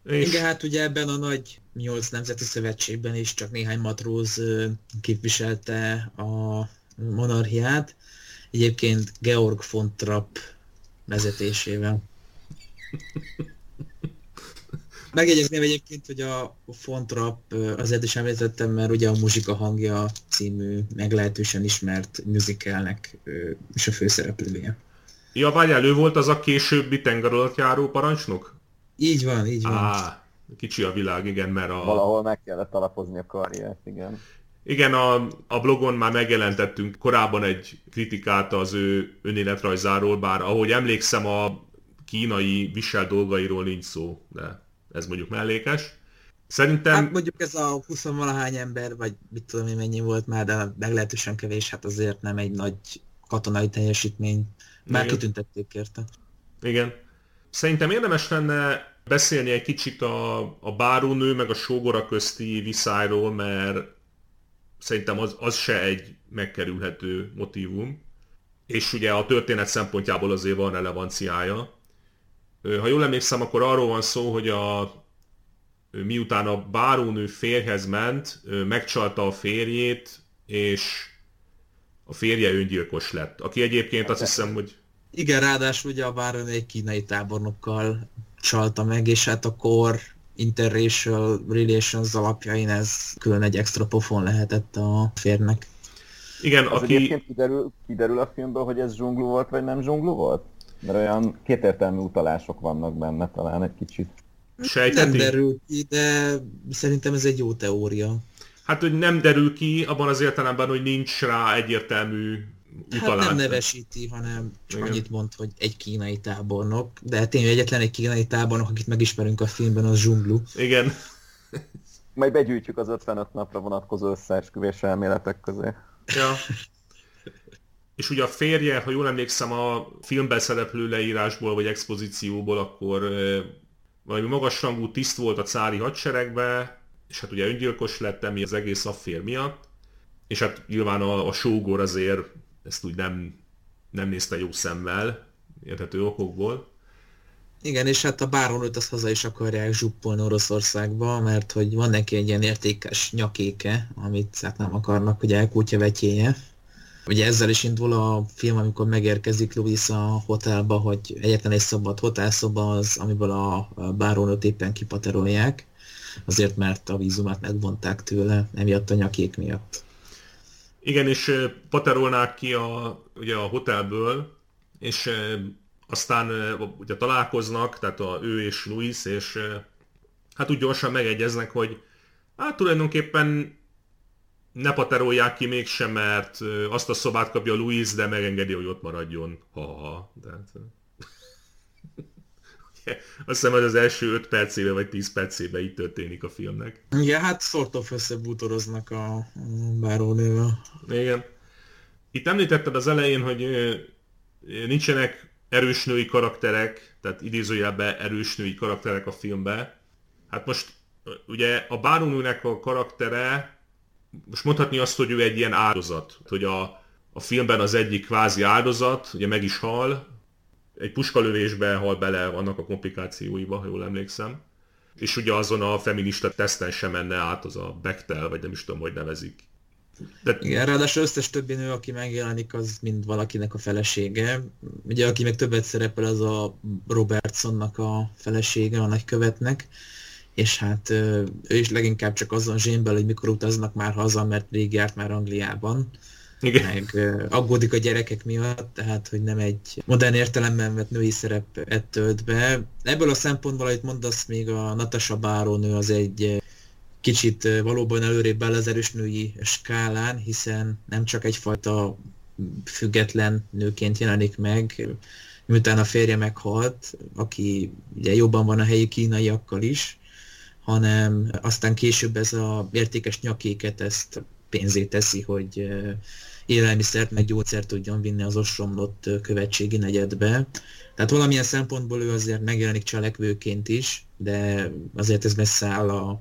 És... igen, hát ugye ebben a nagy 8 nemzeti szövetségben is csak néhány matróz képviselte a monarchiát, egyébként Georg von Trapp vezetésével. Megjegyezném egyébként, hogy a von Trapp, azért is említettem, mert ugye a Muzsika hangja című meglehetősen ismert musicalnek is a főszereplője. Ja, várjál, ő volt az a későbbi tenger alatt járó parancsnok? Így van, így van. Á, kicsi a világ, igen, mert a... valahol meg kellett alapozni a karriert, igen. Igen, a blogon már megjelentettünk korábban egy kritikát az ő önéletrajzáról, bár ahogy emlékszem, a kínai visel dolgairól nincs szó, de ez mondjuk mellékes. Szerintem... Hát mondjuk ez a 20-valahány ember, vagy mit tudom én mennyi volt már, de meglehetősen kevés, hát azért nem egy nagy katonai teljesítmény. Már kitüntették érte. Igen. Szerintem érdemes lenne beszélni egy kicsit a bárónő meg a sógora közti viszályról, mert szerintem az se egy megkerülhető motívum. És ugye a történet szempontjából azért van relevanciája. Ha jól emlékszem, akkor arról van szó, hogy miután a bárónő férjhez ment, megcsalta a férjét, és a férje öngyilkos lett. Aki egyébként azt hiszem, hogy... Igen, ráadásul ugye a bárónő egy kínai tábornokkal csalta meg, és hát akkor interracial relations alapjain ez külön egy extra pofon lehetett a férnek. Igen, az aki... egyébként kiderül a filmből, hogy ez zsonglu volt, vagy nem zsonglu volt? Mert olyan kétértelmű utalások vannak benne talán egy kicsit. Sejteti. Nem derül ki, de szerintem ez egy jó teória. Hát, hogy nem derül ki abban az értelemben, hogy nincs rá egyértelmű utalás. Hát nem nevesíti, hanem csak igen. Annyit mond, hogy egy kínai tábornok. De tényleg egyetlen egy kínai tábornok, akit megismerünk a filmben, az zsonglu. Igen. Majd begyűjtjük az 55 napra vonatkozó összeesküvés elméletek közé. Ja. És ugye a férje, ha jól emlékszem, a filmben szereplő leírásból vagy expozícióból, akkor valami magasrangú tiszt volt a cári hadseregbe, és hát ugye öngyilkos lett emiatt az egész affér miatt, és hát nyilván a sógor azért ezt úgy nem nézte jó szemmel, érthető okokból. Igen, és hát a bárónőt azt haza is akarják zsuppolni Oroszországba, mert hogy van neki egy ilyen értékes nyakéke, amit hát nem akarnak, ugye kutyavetyéje. Ugye ezzel is indul a film, amikor megérkezik Louisa a hotelba, hogy egyetlen egy szabad hotelszoba az, amiből a bárónőt éppen kipaterolják, azért mert a vízumát megvonták tőle, emiatt a nyakék miatt. Igen, és paterolnák ki ugye a hotelből, és... Aztán ugye találkoznak, tehát ő és Louis, és hát úgy gyorsan megegyeznek, hogy hát tulajdonképpen ne paterolják ki mégsem, mert azt a szobát kapja Louis, de megengedi, hogy ott maradjon. Ha-ha. Azt hiszem, hogy az első 5 percébe vagy 10 percébe így történik a filmnek. Igen, hát sort of összebútoroznak a bárónővel. Igen. Itt említetted az elején, hogy nincsenek erős női karakterek, tehát idézőjelben erős női karakterek a filmben. Hát most ugye a bárónőnek a karaktere, most mondhatni azt, hogy ő egy ilyen áldozat. Hogy a filmben az egyik kvázi áldozat, ugye meg is hal, egy puskalövésben hal bele annak a komplikációiba, ha jól emlékszem. És ugye azon a feminista teszten sem menne át az a Bechtel, vagy nem is tudom, hogy nevezik. Igen, ráadásul összes többi nő, aki megjelenik, az mind valakinek a felesége. Ugye, aki még többet szerepel, az a Robertsonnak a felesége, a nagykövetnek, és hát ő is leginkább csak azon zsémbel, hogy mikor utaznak már haza, mert rég járt már Angliában. Igen. Meg aggódik a gyerekek miatt, tehát hogy nem egy modern értelemben vett női szerepet tölt be. Ebből a szempontból, amit mondasz, még a Natasha bárónő az egy kicsit valóban előrébb áll az erős női skálán, hiszen nem csak egyfajta független nőként jelenik meg, miután a férje meghalt, aki ugye jobban van a helyi kínaiakkal is, hanem aztán később ez a értékes nyakéket ezt pénzét teszi, hogy élelmiszert meg gyógyszert tudjon vinni az ostromlott követségi negyedbe. Tehát valamilyen szempontból ő azért megjelenik cselekvőként is, de azért ez messze áll a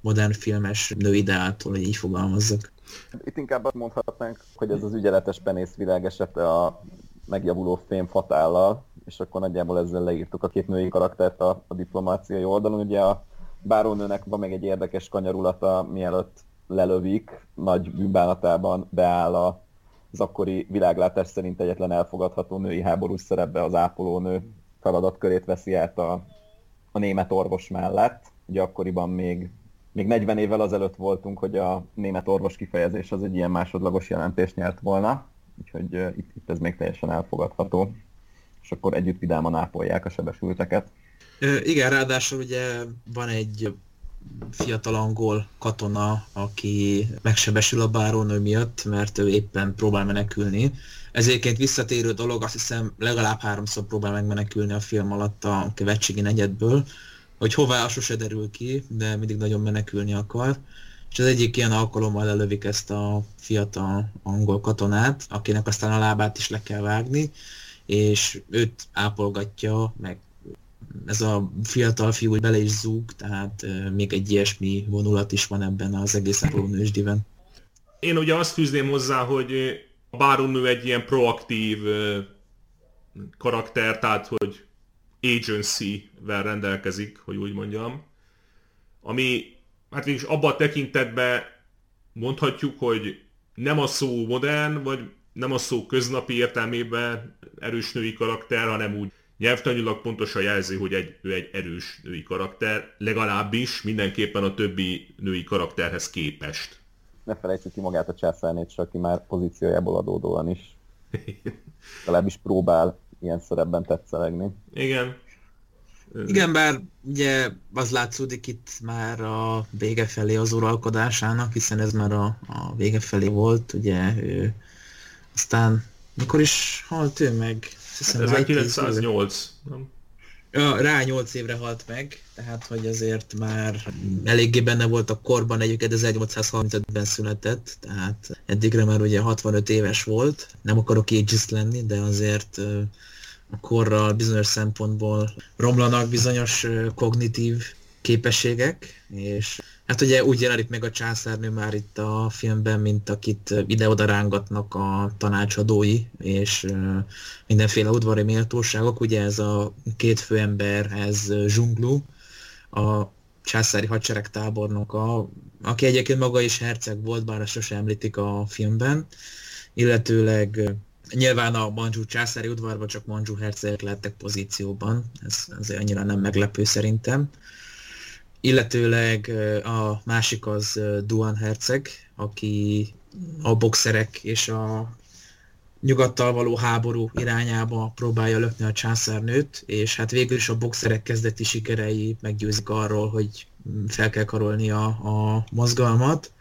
modern filmes nőideától, hogy így fogalmazzak. Itt inkább azt mondhatnánk, hogy ez az ügyeletes penészvilág esete a megjavuló fém fatállal, és akkor nagyjából ezzel leírtuk a két női karaktert a diplomáciai oldalon. Ugye a bárónőnek van meg egy érdekes kanyarulata, mielőtt lelövik, nagy bűnbánatában beáll az akkori világlátás szerint egyetlen elfogadható női háborús szerepbe, az ápolónő feladatkörét veszi át a német orvos mellett. Ugye akkoriban még 40 évvel azelőtt voltunk, hogy a német orvos kifejezés az egy ilyen másodlagos jelentést nyert volna, úgyhogy itt ez még teljesen elfogadható, és akkor együtt vidáman ápolják a sebesülteket. Igen, ráadásul ugye van egy fiatal angol katona, aki megsebesül a bárónő miatt, mert ő éppen próbál menekülni. Ez egyébként visszatérő dolog, azt hiszem legalább háromszor próbál megmenekülni a film alatt a követségi negyedből, hogy hová sose derül ki, de mindig nagyon menekülni akar. És az egyik ilyen alkalommal lelövik ezt a fiatal angol katonát, akinek aztán a lábát is le kell vágni, és őt ápolgatja, meg ez a fiatal fiú bele is zúg, tehát még egy ilyesmi vonulat is van ebben az egész ápolónősdiben. Én ugye azt fűzném hozzá, hogy a bárónő egy ilyen proaktív karakter, tehát hogy agency-vel rendelkezik, hogy úgy mondjam, ami hát végülis abban a tekintetben mondhatjuk, hogy nem a szó modern, vagy nem a szó köznapi értelmében erős női karakter, hanem úgy nyelvtanilag pontosan jelzi, hogy ő egy erős női karakter, legalábbis mindenképpen a többi női karakterhez képest. Ne felejtsük ki magát a császárnét, aki már pozíciójából adódóan is legalábbis próbál ilyen szerepben tetszelegni. Igen. Igen, bár ugye az látszódik itt már a vége felé az uralkodásának, hiszen ez már a vége felé volt, ugye ő aztán mikor is halt ő meg? Hiszem, hát 1908, nem? Ja, rá 8 évre halt meg, tehát hogy azért már eléggé benne volt a korban, egyébként 1835-ben született, tehát eddigre már ugye 65 éves volt, nem akarok ageist lenni, de azért a korral bizonyos szempontból romlanak bizonyos kognitív képességek, és hát ugye úgy jelenik meg a császárnő már itt a filmben, mint akit ide-oda rángatnak a tanácsadói, és mindenféle udvari méltóságok, ugye ez a két főember, ez Ronglu, a császári hadsereg tábornoka, aki egyébként maga is herceg volt, bár ezt sose említik a filmben, illetőleg nyilván a mandzsú császári udvarban csak mandzsú hercegek lettek pozícióban, ez azért annyira nem meglepő szerintem. Illetőleg a másik az Tuan herceg, aki a boxerek és a nyugattal való háború irányába próbálja lökni a császárnőt, és hát végül is a boxerek kezdeti sikerei meggyőzik arról, hogy fel kell karolni a mozgalmat,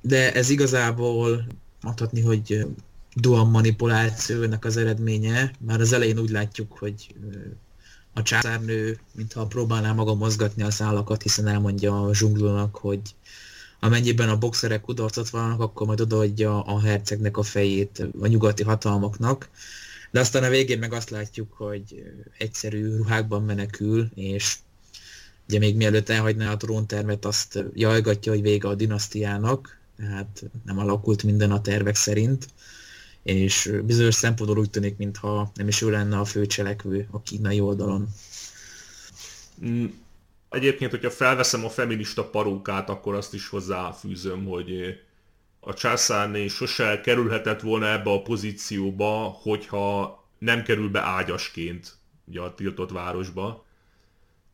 de ez igazából mondhatni, hogy Duan manipulációnak az eredménye, már az elején úgy látjuk, hogy a császárnő mintha próbálná maga mozgatni a szálakat, hiszen elmondja a Ronglunak, hogy amennyiben a boxerek kudarcot vannak, akkor majd odaadja a hercegnek a fejét a nyugati hatalmaknak, de aztán a végén meg azt látjuk, hogy egyszerű ruhákban menekül, és ugye még mielőtt elhagyná a tróntermet, azt jajgatja, hogy vége a dinasztiának, tehát nem alakult minden a tervek szerint, és bizonyos szempontból úgy tűnik, mintha nem is ő lenne a főcselekvő a kínai oldalon. Egyébként, hogyha felveszem a feminista parókát, akkor azt is hozzáfűzöm, hogy a császárné sose kerülhetett volna ebbe a pozícióba, hogyha nem kerül be ágyasként ugye a tiltott városba.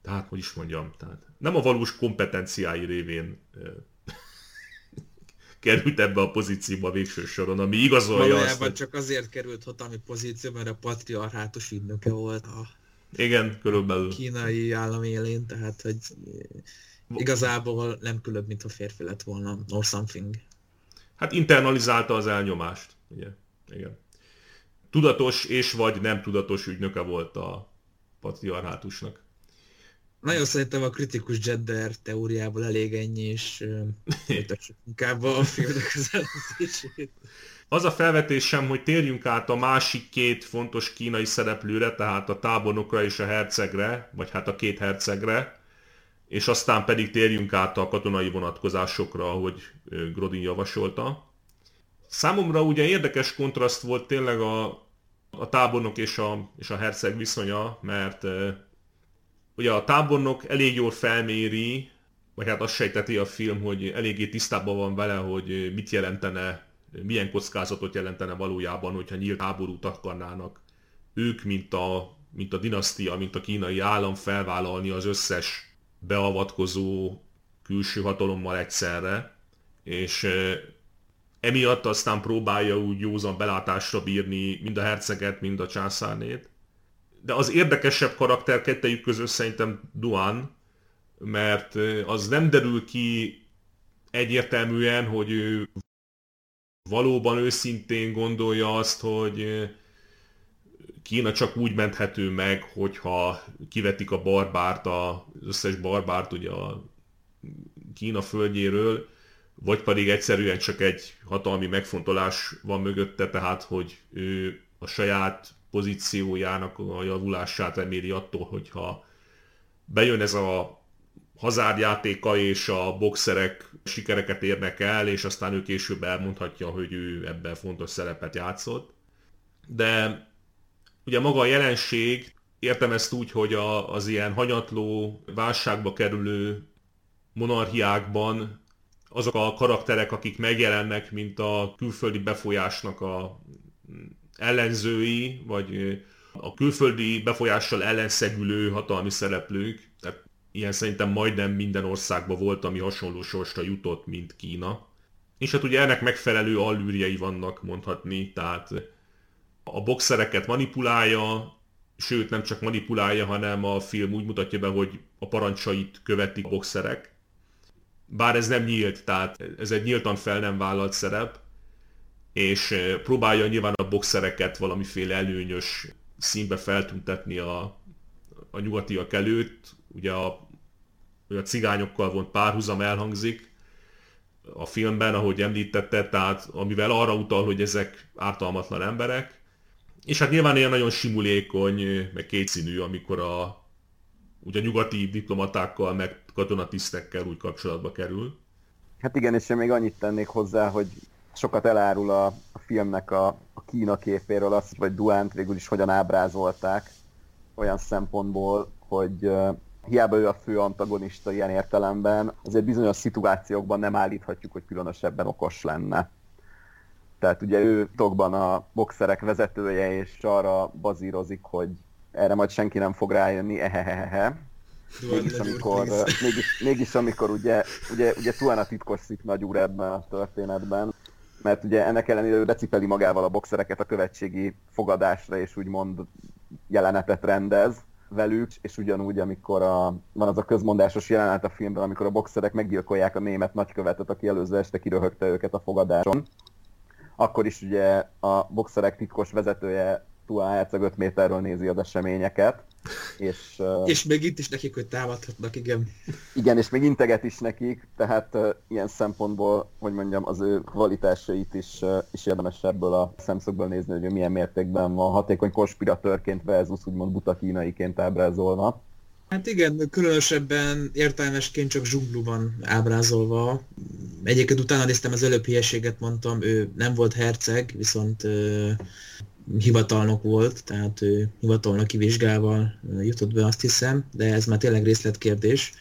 Tehát, hogy is mondjam, tehát nem a valós kompetenciái révén került ebbe a pozícióba végső soron, ami igazolja valójában azt, hogy csak azért került hatalmi pozícióba, mert a patriarhátus ügynöke volt a igen, körülbelül kínai állam élén, tehát hogy igazából nem különb, mint a férfi lett volna, or something. Hát internalizálta az elnyomást, ugye? Igen. Tudatos és vagy nem tudatos ügynöke volt a patriarhátusnak. Nagyon szerintem a kritikus gender teóriából elég ennyi, és inkább a filmnek az elemzését. Az a felvetésem, hogy térjünk át a másik két fontos kínai szereplőre, tehát a tábornokra és a hercegre, vagy hát a két hercegre, és aztán pedig térjünk át a katonai vonatkozásokra, ahogy Grodin javasolta. Számomra ugye érdekes kontraszt volt tényleg a tábornok és a herceg viszonya, mert ugye a tábornok elég jól felméri, vagy hát azt sejteti a film, hogy eléggé tisztában van vele, hogy mit jelentene, milyen kockázatot jelentene valójában, hogyha nyílt háborút akarnának ők, mint a dinasztia, mint a kínai állam felvállalni az összes beavatkozó külső hatalommal egyszerre, és emiatt aztán próbálja úgy józan belátásra bírni mind a herceget, mind a császárnét. De az érdekesebb karakter kettejük közül szerintem Duan, mert az nem derül ki egyértelműen, hogy ő valóban őszintén gondolja azt, hogy Kína csak úgy menthető meg, hogyha kivetik a barbárt, az összes barbárt ugye a Kína földjéről, vagy pedig egyszerűen csak egy hatalmi megfontolás van mögötte, tehát hogy ő a saját pozíciójának a javulását reméli attól, hogyha bejön ez a hazárjátéka és a boxerek sikereket érnek el, és aztán ő később elmondhatja, hogy ő ebben fontos szerepet játszott. De ugye maga a jelenség, értem ezt úgy, hogy az ilyen hanyatló, válságba kerülő monarchiákban azok a karakterek, akik megjelennek, mint a külföldi befolyásnak a ellenzői, vagy a külföldi befolyással ellenszegülő hatalmi szereplők, tehát ilyen szerintem majdnem minden országban volt, ami hasonló sorsra jutott, mint Kína. És hát ugye ennek megfelelő allűrjei vannak, mondhatni, tehát a boxereket manipulálja, sőt nem csak manipulálja, hanem a film úgy mutatja be, hogy a parancsait követik a boxerek. Bár ez nem nyílt, tehát ez egy nyíltan fel nem vállalt szerep, és próbálja nyilván a boxereket valamiféle előnyös színbe feltüntetni a nyugatiak előtt. Ugye a cigányokkal vont párhuzam elhangzik a filmben, ahogy említette, tehát amivel arra utal, hogy ezek ártalmatlan emberek. És hát nyilván ilyen nagyon simulékony, meg kétszínű, amikor ugye a nyugati diplomatákkal, meg katonatisztekkel úgy kapcsolatba kerül. Hát igen, és én még annyit tennék hozzá, hogy sokat elárul a filmnek a Kína képéről azt, vagy Duánt végül is hogyan ábrázolták olyan szempontból, hogy hiába ő a fő antagonista ilyen értelemben, azért bizonyos szituációkban nem állíthatjuk, hogy különösebben okos lenne. Tehát ugye ő tokban a boxerek vezetője, és arra bazírozik, hogy erre majd senki nem fog rájönni, Mégis amikor ugye Tuan a titkoszik nagy úr ebben a történetben, mert ugye ennek ellenére ő recipeli magával a boxereket a követségi fogadásra, és úgymond jelenetet rendez velük, és ugyanúgy, amikor van az a közmondásos jelenet a filmben, amikor a boxerek meggyilkolják a német nagykövetet, aki előző este kiröhögte őket a fogadáson, akkor is ugye a boxerek titkos vezetője Tuan herceg 5 méterről nézi az eseményeket. És még itt is nekik, hogy támadhatnak, igen. Igen, és még integet is nekik, tehát ilyen szempontból, hogy mondjam, az ő kvalitásait is érdemes ebből a szemszögből nézni, hogy ő milyen mértékben van hatékony konspiratőrként versus úgymond buta kínaiként ábrázolva. Hát igen, különösebben értelmesként csak Zsunglu van ábrázolva. Egyébként utána néztem, az előbb hülyeséget mondtam, ő nem volt herceg, viszont hivatalnok volt, tehát ő hivatalnoki vizsgával jutott be, azt hiszem, de ez már tényleg részletkérdés.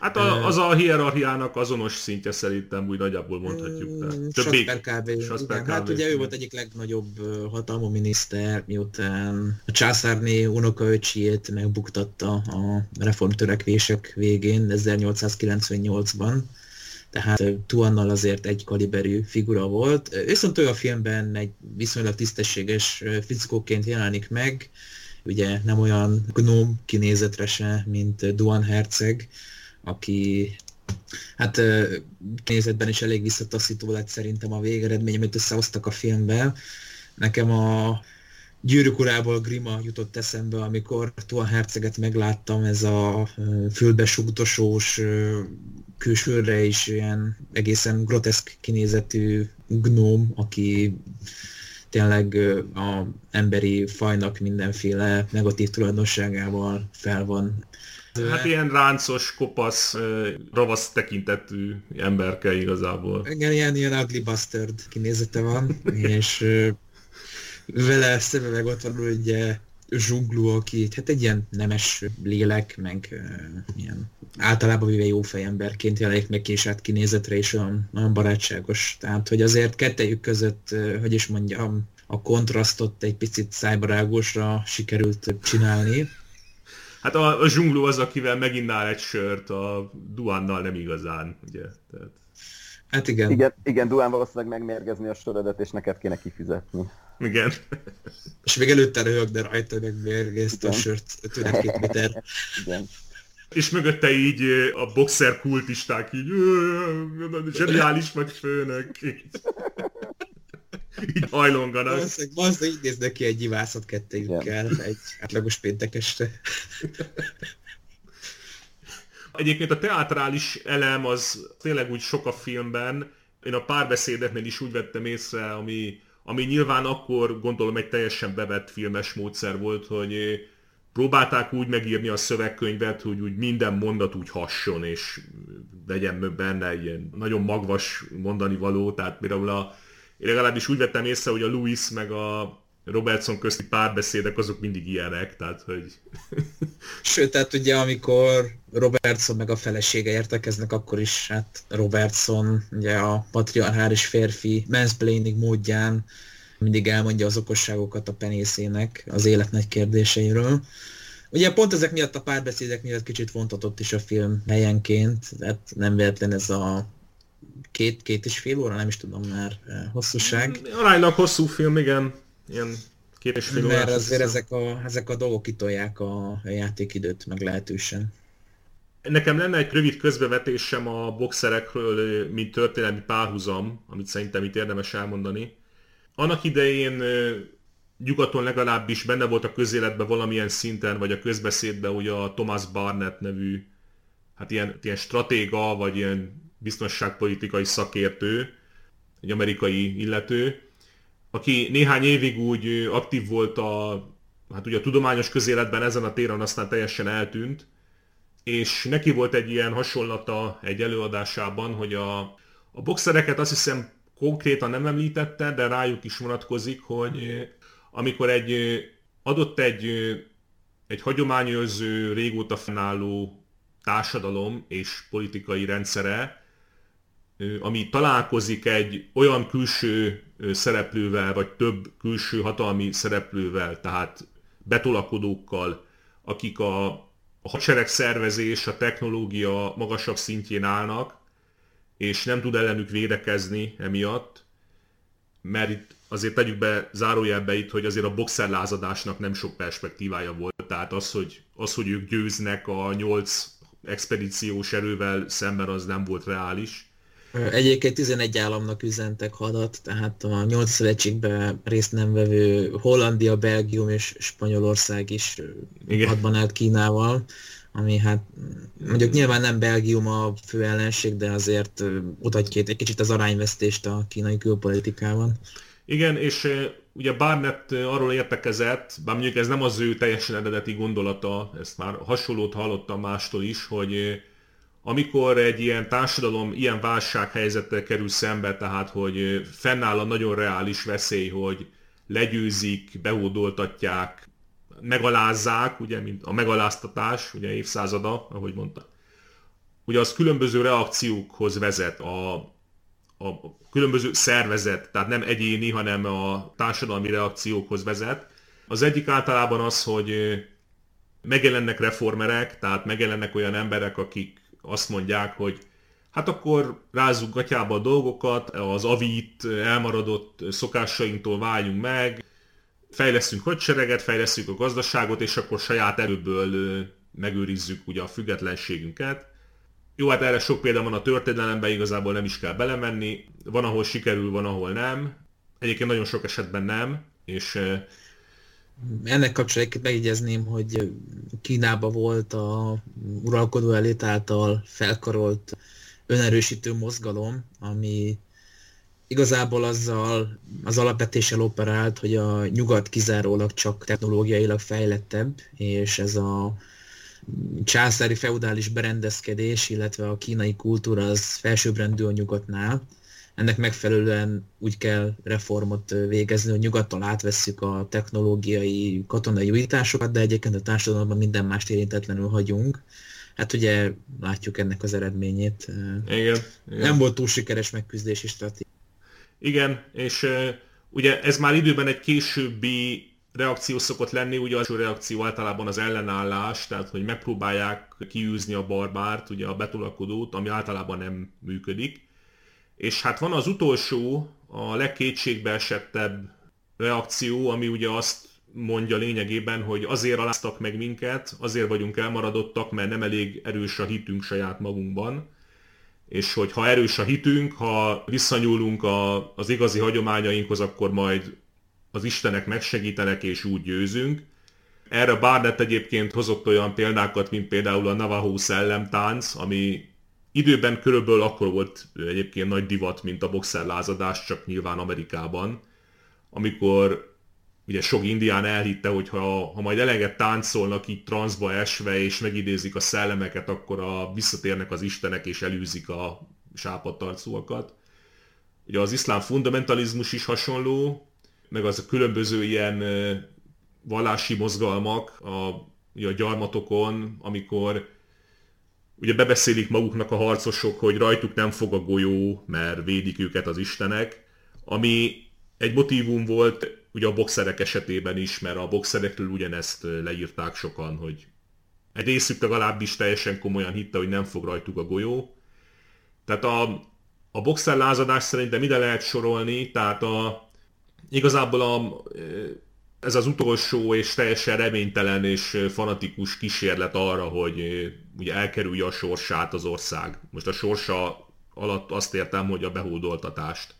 Hát az a hierarchiának azonos szintje szerintem úgy nagyjából mondhatjuk. Sassper kb. Hát ugye ő volt egyik legnagyobb hatalmú miniszter, miután a császárné unokaöcsiét megbuktatta a reformtörekvések végén 1898-ban. Tehát Tuannal azért egy kaliberű figura volt. Viszont ő a filmben egy viszonylag tisztességes fickóként jelenik meg. Ugye nem olyan gnóm kinézetre se, mint Tuan herceg, aki hát kinézetben is elég visszataszító lett szerintem a végeredmény, amit összehoztak a filmben. Nekem a Gyűrűk urából Grima jutott eszembe, amikor Tuan herceget megláttam, ez a fülbesugdosós, külsőre is ilyen egészen groteszk kinézetű gnóm, aki tényleg az emberi fajnak mindenféle negatív tulajdonságával fel van. Hát ilyen ráncos, kopasz, ravasz tekintetű emberke igazából. Igen, ilyen ugly bastard kinézete van, és vele szembe meg ott van ugye Zsunglu, aki hát egy ilyen nemes lélek, meg ilyen általában véve jó fejemberként jelenik meg, és hát kinézetre is olyan barátságos. Tehát, hogy azért kettejük között, hogy is mondjam, a kontrasztot egy picit szájbarágosra sikerült csinálni. Hát a Zsunglu az, akivel meginnál egy sört, a Duánnal nem igazán, ugye? Tehát... Hát igen. Igen, Duán valószínűleg megmérgezni a sörödet, és neked kéne kifizetni. Igen. És még előtte röhög, de rajta megmérgezte a sört 52 méter. Igen. és mögötte így a boxer kultisták így zseniális meg főnök. Így hajlonganak. Bazdmeg így néznek ki egy ivászat kettejükkel egy átlagos péntek este. Egyébként a teátrális elem az tényleg úgy sok a filmben. Én a párbeszédeknél is úgy vettem észre, ami nyilván akkor gondolom egy teljesen bevett filmes módszer volt, hogy próbálták úgy megírni a szövegkönyvet, hogy úgy minden mondat úgy hasson, és legyen benne ilyen nagyon magvas mondani való. Tehát például én legalábbis úgy vettem észre, hogy a Lewis meg a Robertson közti párbeszédek azok mindig ilyenek, tehát hogy... Sőt, tehát ugye amikor Robertson meg a felesége értekeznek, akkor is hát Robertson ugye a patriarchális férfi mansplaining módján mindig elmondja az okosságokat a penészének az élet nagy kérdéseiről. Ugye pont ezek miatt a párbeszédek miatt kicsit vontatott is a film helyenként, hát nem véletlen ez a két és fél óra, nem is tudom már hosszúság. Aránylag hosszú film, igen. Ilyen két és fél órás. Mert azért ezek a dolgok kitolják a játékidőt meg lehetősen. Nekem lenne egy rövid közbevetésem a boxerekről, mint történelmi párhuzam, amit szerintem itt érdemes elmondani. Annak idején nyugaton legalábbis benne volt a közéletben valamilyen szinten, vagy a közbeszédben ugye a Thomas Barnett nevű, hát ilyen stratéga, vagy ilyen biztonságpolitikai szakértő, egy amerikai illető, aki néhány évig úgy aktív volt a tudományos közéletben ezen a téren, aztán teljesen eltűnt, és neki volt egy ilyen hasonlata egy előadásában, hogy a boxereket azt hiszem konkrétan nem említette, de rájuk is vonatkozik, hogy amikor egy hagyományőrző, régóta fennálló társadalom és politikai rendszere, ami találkozik egy olyan külső szereplővel, vagy több külső hatalmi szereplővel, tehát betolakodókkal, akik a hadseregszervezés, a technológia magasabb szintjén állnak, és nem tud ellenük védekezni emiatt, mert itt azért tegyük be zárójelbe itt, hogy azért a boxerlázadásnak nem sok perspektívája volt, tehát az, hogy ők győznek a 8 expedíciós erővel szemben, az nem volt reális. Egyébként 11 államnak üzentek hadat, tehát a 8 szövetségben részt nem vevő Hollandia, Belgium és Spanyolország is hadban állt Kínával, ami hát mondjuk nyilván nem Belgium a fő ellenség, de azért mutatja egy kicsit az arányvesztést a kínai külpolitikában. Igen, és ugye Barnett arról értekezett, bár mondjuk ez nem az ő teljesen eredeti gondolata, ezt már hasonlót hallottam mástól is, hogy amikor egy ilyen társadalom ilyen válsághelyzettel kerül szembe, tehát hogy fennáll a nagyon reális veszély, hogy legyőzik, behódoltatják, megalázzák, ugye, mint a megaláztatás, ugye évszázada, ahogy mondtam. Ugye az különböző reakciókhoz vezet a különböző szervezet, tehát nem egyéni, hanem a társadalmi reakciókhoz vezet. Az egyik általában az, hogy megjelennek reformerek, tehát megjelennek olyan emberek, akik azt mondják, hogy hát akkor rázzuk gatyába a dolgokat, az avit elmaradott szokásainktól váljunk meg, fejlesztünk hadsereget, fejlesztjük a gazdaságot, és akkor saját erőből megőrizzük ugye a függetlenségünket. Jó, hát erre sok példa van a történelemben, igazából nem is kell belemenni. Van, ahol sikerül, van, ahol nem. Egyébként nagyon sok esetben nem, és... Ennek kapcsolatban megjegyezném, hogy Kínában volt a uralkodó elit által felkarolt önerősítő mozgalom, ami igazából azzal az alapvetéssel operált, hogy a nyugat kizárólag csak technológiailag fejlettebb, és ez a császári feudális berendezkedés, illetve a kínai kultúra az felsőbbrendű a nyugatnál. Ennek megfelelően úgy kell reformot végezni, hogy nyugattal átvesszük a technológiai, katonai újításokat, de egyébként a társadalomban minden mást érintetlenül hagyunk. Hát ugye látjuk ennek az eredményét. Igen. Nem volt túl sikeres megküzdési stratégia. Igen, és ugye ez már időben egy későbbi reakció szokott lenni, ugye az reakció általában az ellenállás, tehát hogy megpróbálják kiűzni a barbárt, ugye a betolakodót, ami általában nem működik. És hát van az utolsó, a legkétségbeesettebb reakció, ami ugye azt mondja lényegében, hogy azért aláztak meg minket, azért vagyunk elmaradottak, mert nem elég erős a hitünk saját magunkban. És hogy ha erős a hitünk, ha visszanyúlunk az igazi hagyományainkhoz, akkor majd az istenek megsegítenek és úgy győzünk. Erre Barnett egyébként hozott olyan példákat, mint például a Navajo szellemtánc, ami időben körülbelül akkor volt egyébként nagy divat, mint a boxerlázadás, csak nyilván Amerikában, amikor ugye sok indián elhitte, hogy ha majd eleget táncolnak így transzba esve, és megidézik a szellemeket, akkor visszatérnek az istenek, és elűzik a sápadtarcúakat. Ugye az iszlám fundamentalizmus is hasonló, meg az a különböző ilyen vallási mozgalmak a gyarmatokon, amikor ugye bebeszélik maguknak a harcosok, hogy rajtuk nem fog a golyó, mert védik őket az istenek, ami egy motívum volt ugye a boxerek esetében is, mert a boxerekről ugyanezt leírták sokan, hogy egy részük legalábbis teljesen komolyan hitte, hogy nem fog rajtuk a golyó. Tehát a boxerlázadás szerintem ide lehet sorolni, tehát igazából ez az utolsó és teljesen reménytelen és fanatikus kísérlet arra, hogy ugye elkerülje a sorsát az ország. Most a sorsa alatt azt értem, hogy a behódoltatást.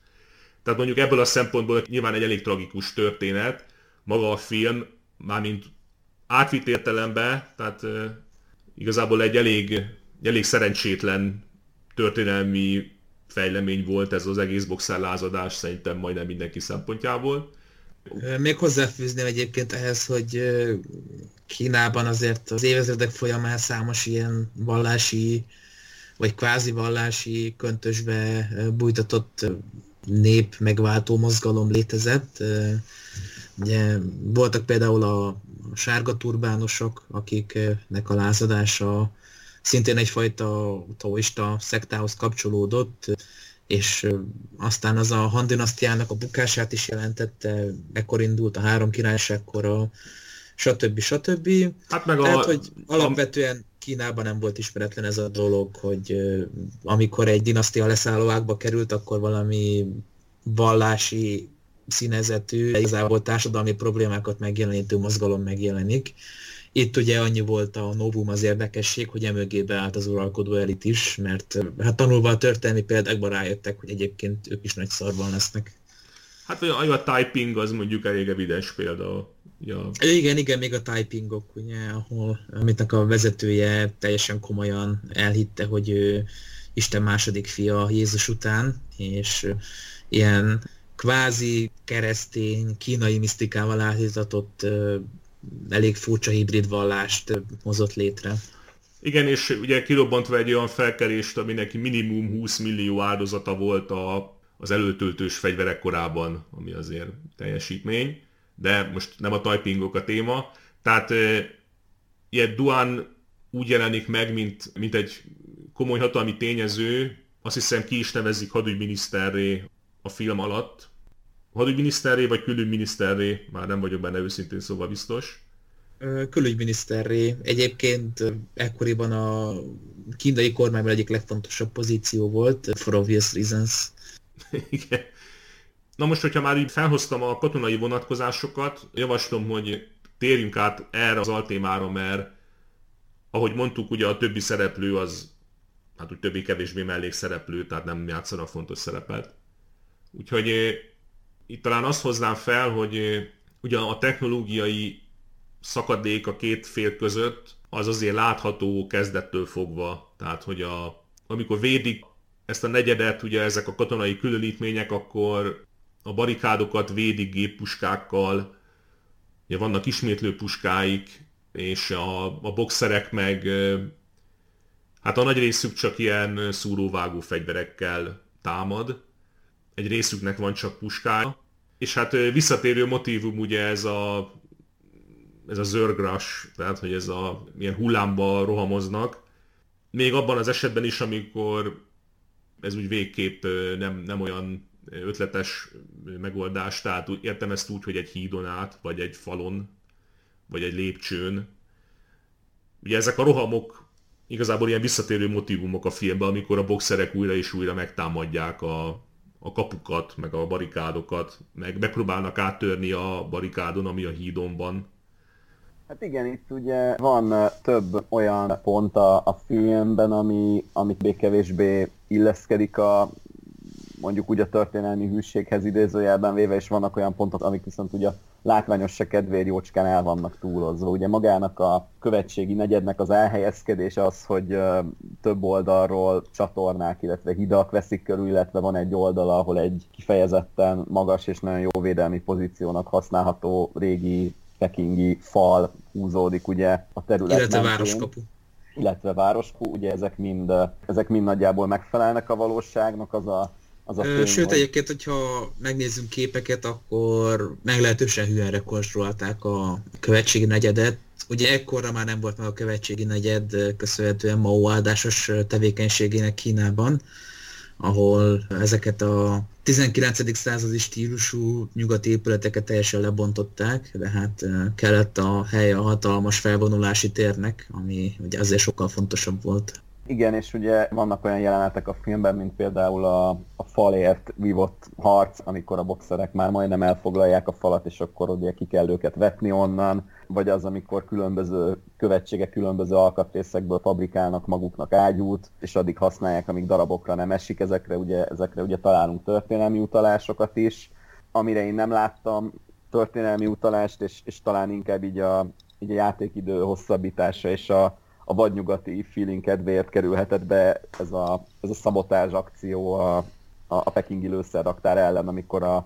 Tehát mondjuk ebből a szempontból nyilván egy elég tragikus történet, maga a film, mármint átvitt értelembe, tehát igazából egy elég szerencsétlen történelmi fejlemény volt ez az egész boxerlázadás, szerintem majdnem mindenki szempontjából. Még hozzáfűzném egyébként ehhez, hogy Kínában azért az évezredek folyamán számos ilyen vallási, vagy kvázi vallási köntösbe bújtatott nép megváltó mozgalom létezett. Ugye, voltak például a sárga turbánosok, akiknek a lázadása szintén egyfajta taoista szektához kapcsolódott, és aztán az a Han dinasztiának a bukását is jelentette, ekkor indult a három királyságkora, stb. Hát meg tehát, hogy alapvetően Kínában nem volt ismeretlen ez a dolog, hogy amikor egy dinasztia leszálló ágba került, akkor valami vallási színezetű, igazából társadalmi problémákat megjelenítő mozgalom megjelenik. Itt ugye annyi volt a novum az érdekesség, hogy emögébe állt az uralkodó elit is, mert hát tanulva a történelmi példákban rájöttek, hogy egyébként ők is nagy szarban lesznek. Hát vagy a Taiping az mondjuk elég evidens példa. Ja. Igen, még a Taipingok, ugye, ahol aminek a vezetője teljesen komolyan elhitte, hogy ő Isten második fia Jézus után, és ilyen kvázi keresztény, kínai misztikával átítatott elég furcsa hibrid vallást hozott létre. Igen, és ugye kirobbantva egy olyan felkerést, aminek minimum 20 millió áldozata volt az előtöltős fegyverek korában, ami azért teljesítmény, de most nem a Taipingok a téma. Tehát ilyen Duan úgy jelenik meg, mint egy komoly hatalmi tényező, azt hiszem ki is nevezik hadügyminiszterré a film alatt. Hadügyminiszterré vagy külügyminiszterré? Már nem vagyok benne őszintén szóval biztos. Külügyminiszterré. Egyébként ekkoriban a kínai kormányban egyik legfontosabb pozíció volt, for obvious reasons. Igen. Na most, hogyha már így felhoztam a katonai vonatkozásokat, javaslom, hogy térjünk át erre az altémára, mert ahogy mondtuk, ugye a többi szereplő az, hát úgy többé-kevésbé mellékszereplő, tehát nem játszanak fontos szerepet. Úgyhogy itt talán azt hoznám fel, hogy ugye a technológiai szakadék a két fél között az azért látható kezdettől fogva. Tehát, hogy amikor védik ezt a negyedet, ugye ezek a katonai különítmények, akkor a barikádokat védik géppuskákkal, ugye vannak ismétlő puskáik, és a boxerek meg hát a nagy részük csak ilyen szúróvágó fegyverekkel támad, egy részüknek van csak puskája, és hát visszatérő motívum ugye ez a zörgras, tehát hogy ez a ilyen hullámba rohamoznak, még abban az esetben is, amikor ez úgy végképp nem olyan ötletes megoldás, tehát értem ezt úgy, hogy egy hídon át, vagy egy falon, vagy egy lépcsőn. Ugye ezek a rohamok igazából ilyen visszatérő motívumok a filmben, amikor a boxerek újra és újra megtámadják a kapukat, meg a barikádokat, meg megpróbálnak áttörni a barikádon, ami a hídon van. Hát igen, itt ugye van több olyan pont a filmben, amit még-kevésbé illeszkedik a mondjuk úgy a történelmi hűséghez idézőjelben véve, és vannak olyan pontok, amik viszont ugye látványos se kedvéért jócskán el vannak túlozva. Ugye magának a követségi negyednek az elhelyezkedés az, hogy több oldalról csatornák, illetve hidak veszik körül, illetve van egy oldala, ahol egy kifejezetten magas és nagyon jó védelmi pozíciónak használható régi pekingi fal húzódik ugye a terület. Illetve városkapu. Ugye ezek mind nagyjából megfelelnek a valóságnak, sőt, egyébként, hogyha megnézzünk képeket, akkor meglehetősen hülyen rekonstruálták a követségi negyedet. Ugye ekkorra már nem volt meg a követségi negyed, köszönhetően Mao áldásos tevékenységének Kínában, ahol ezeket a 19. századi stílusú nyugati épületeket teljesen lebontották, de hát kellett a hely a hatalmas felvonulási térnek, ami ugye azért sokkal fontosabb volt. Igen, és ugye vannak olyan jelenetek a filmben, mint például a falért vívott harc, amikor a boxerek már majdnem elfoglalják a falat, és akkor ugye ki kell őket vetni onnan, vagy az, amikor különböző követségek különböző alkatrészekből fabrikálnak maguknak ágyút, és addig használják, amíg darabokra nem esik, ezekre ugye találunk történelmi utalásokat is, amire én nem láttam történelmi utalást, és talán inkább így a játékidő hosszabbítása és a vadnyugati feeling kedvéért kerülhetett be ez a szabotázs akció a pekingi lőszerraktár ellen, amikor a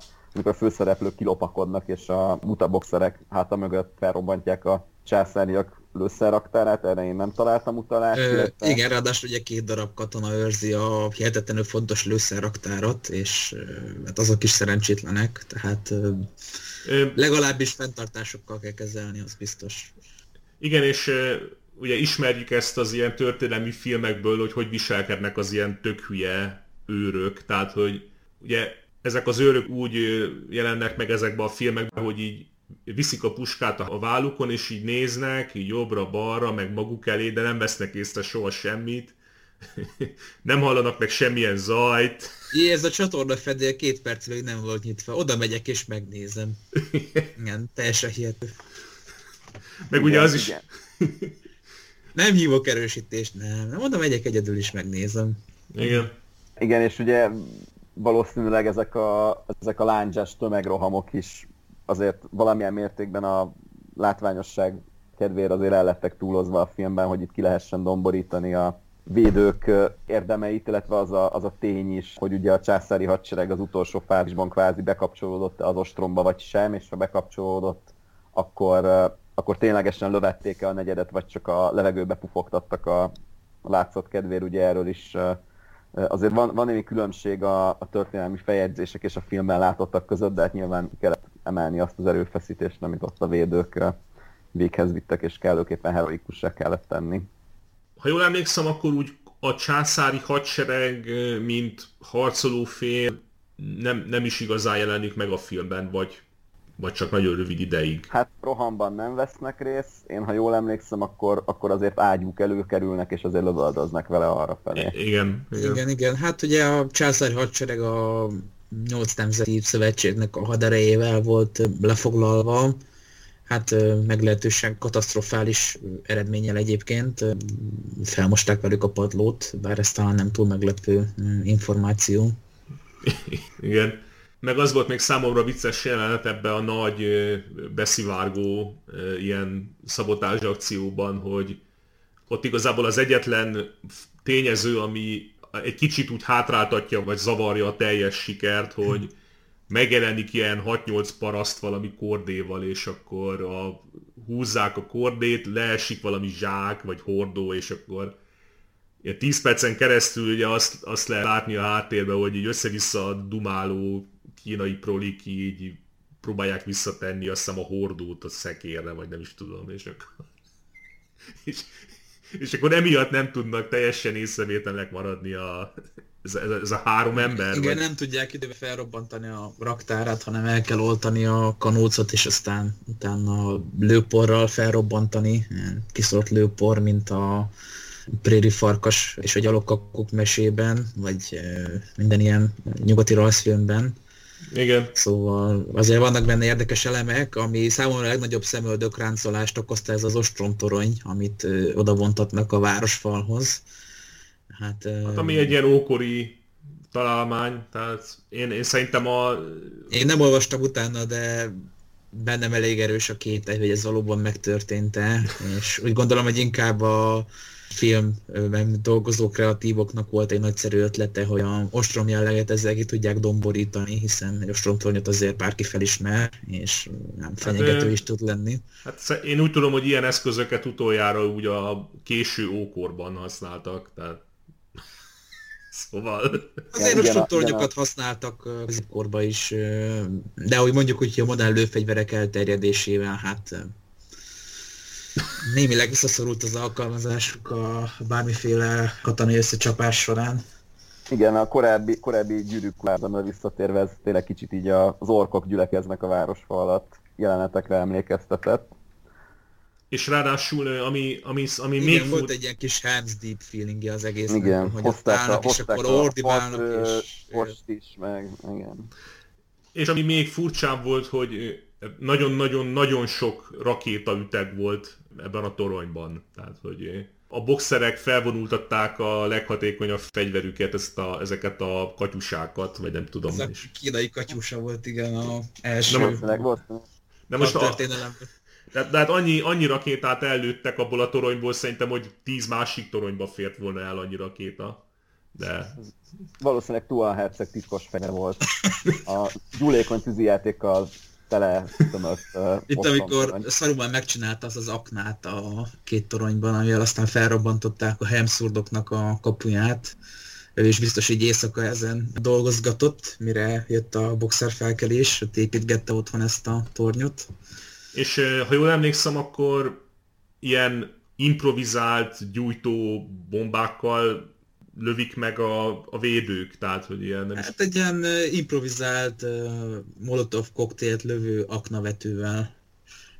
főszereplők kilopakodnak, és a buta boxerek háta mögött felrobbantják a császáriak lőszerraktárát, erre én nem találtam utalást. Igen, ráadásul ugye 2 darab katona őrzi a hihetetlenül fontos lőszerraktárat, és hát azok is szerencsétlenek, tehát legalábbis fenntartásokkal kell kezelni, az biztos. Igen, és ugye ismerjük ezt az ilyen történelmi filmekből, hogy viselkednek az ilyen tök hülye őrök, tehát hogy ugye ezek az őrök úgy jelennek meg ezekben a filmekben, hogy így viszik a puskát a vállukon, és így néznek, így jobbra-balra, meg maguk elé, de nem vesznek észre soha semmit. Nem hallanak meg semmilyen zajt. Jé, ez a csatornafedél 2 percig nem volt nyitva. Oda megyek és megnézem. Igen, teljesen hihető. Meg ugye az is... Nem hívok erősítést, nem. Mondom, megyek egyedül is, megnézem. Igen, és ugye valószínűleg ezek a lándzsás tömegrohamok is azért valamilyen mértékben a látványosság kedvéért azért el lettek túlozva a filmben, hogy itt ki lehessen domborítani a védők érdemeit, illetve az a tény is, hogy ugye a császári hadsereg az utolsó fázisban kvázi bekapcsolódott az ostromba vagy sem, és ha bekapcsolódott, akkor ténylegesen lövették a negyedet, vagy csak a levegőbe pufogtattak a látszat kedvéért, ugye erről is azért van némi különbség a történelmi feljegyzések és a filmben látottak között, de hát nyilván kellett emelni azt az erőfeszítést, amit ott a védők véghez vittek, és kellőképpen heroikussá kellett tenni. Ha jól emlékszem, akkor úgy a császári hadsereg, mint harcolófél nem is igazán jelenik meg a filmben, vagy csak nagyon rövid ideig. Hát rohamban nem vesznek részt, én ha jól emlékszem, akkor azért ágyuk előkerülnek, és azért lövöldöznek vele arra felé. Igen. Hát ugye a császári hadsereg a 8 nemzeti szövetségnek a haderejével volt lefoglalva, hát meglehetősen katasztrofális eredménnyel egyébként. Felmosták velük a padlót, bár ez talán nem túl meglepő információ. Igen. Meg az volt még számomra vicces jelenet ebben a nagy beszivárgó ilyen szabotázs akcióban, hogy ott igazából az egyetlen tényező, ami egy kicsit úgy hátráltatja, vagy zavarja a teljes sikert, hogy megjelenik ilyen 6-8 paraszt valami kordéval, és akkor húzzák a kordét, leesik valami zsák, vagy hordó, és akkor... Ilyen 10 percen keresztül ugye azt lehet látni a háttérben, hogy így össze-vissza dumáló kínai prolik így próbálják visszatenni, azt hiszem, a hordót a szekérre, vagy nem is tudom, és akkor emiatt nem tudnak teljesen észrevétlenek maradni ez a 3 ember. Igen, vagy... nem tudják időben felrobbantani a raktárát, hanem el kell oltani a kanócot, és aztán utána lőporral felrobbantani, kiszólt lőpor, mint a préri farkas és a gyalogkakuk mesében, vagy minden ilyen nyugati rajzfilmben. Igen. Szóval azért vannak benne érdekes elemek, ami számomra a legnagyobb szemöldökráncolást okozta, ez az ostromtorony, amit odavontatnak a városfalhoz. Hát ami egy ilyen ókori találmány, tehát én szerintem a... Én nem olvastam utána, de bennem elég erős a kétel, hogy ez valóban megtörtént-e, és úgy gondolom, hogy inkább a filmben dolgozó kreatívoknak volt egy nagyszerű ötlete, hogy a ostrom jelleget ezzel ki tudják domborítani, hiszen egy ostromtornyot azért bárki felismer, és nem fenyegető is tud lenni. Hát én úgy tudom, hogy ilyen eszközöket utoljára úgy a késő ókorban használtak, tehát szóval... Azért ostromtornyokat használtak középkorban is, de ahogy mondjuk úgy, hogy a modern lőfegyverek elterjedésével, hát... Némileg visszaszorult az alkalmazásuk a bármiféle katonai összecsapás során. Igen, a korábbi gyűrűkulázamra visszatérve ez tényleg kicsit így az orkok gyülekeznek a városfal alatt jelenetekre emlékeztetett. És ráadásul, ami igen, még volt egy ilyen kis Helm's Deep feelingje az egésznek, igen, hogy ott állnak és akkor ordibálnak és... Most is, meg igen. És ami még furcsább volt, hogy nagyon-nagyon-nagyon sok rakétaüteg volt ebben a toronyban. Tehát, hogy a boxerek felvonultatták a leghatékonyabb fegyverüket, ezeket a katyusákat, vagy nem tudom. Ez is. A kínai katyusa volt, igen, az első. De hát annyi rakétát ellőttek abból a toronyból, szerintem, hogy 10 másik toronyba fért volna el annyi rakéta. De... Valószínűleg Tuan herceg titkos fegyver volt. A gyúlékony tűzijátékkal tele, itt amikor szarúban megcsinálta az aknát a két toronyban, amivel aztán felrobbantották a helmszurdoknak a kapuját, ő is biztos így éjszaka ezen dolgozgatott, mire jött a boxer felkelés, ott építgette otthon ezt a tornyot. És ha jól emlékszem, akkor ilyen improvizált gyújtó bombákkal lövik meg a védők, tehát hogy ilyen... Nem hát egy ilyen improvizált molotov koktélt lövő aknavetővel,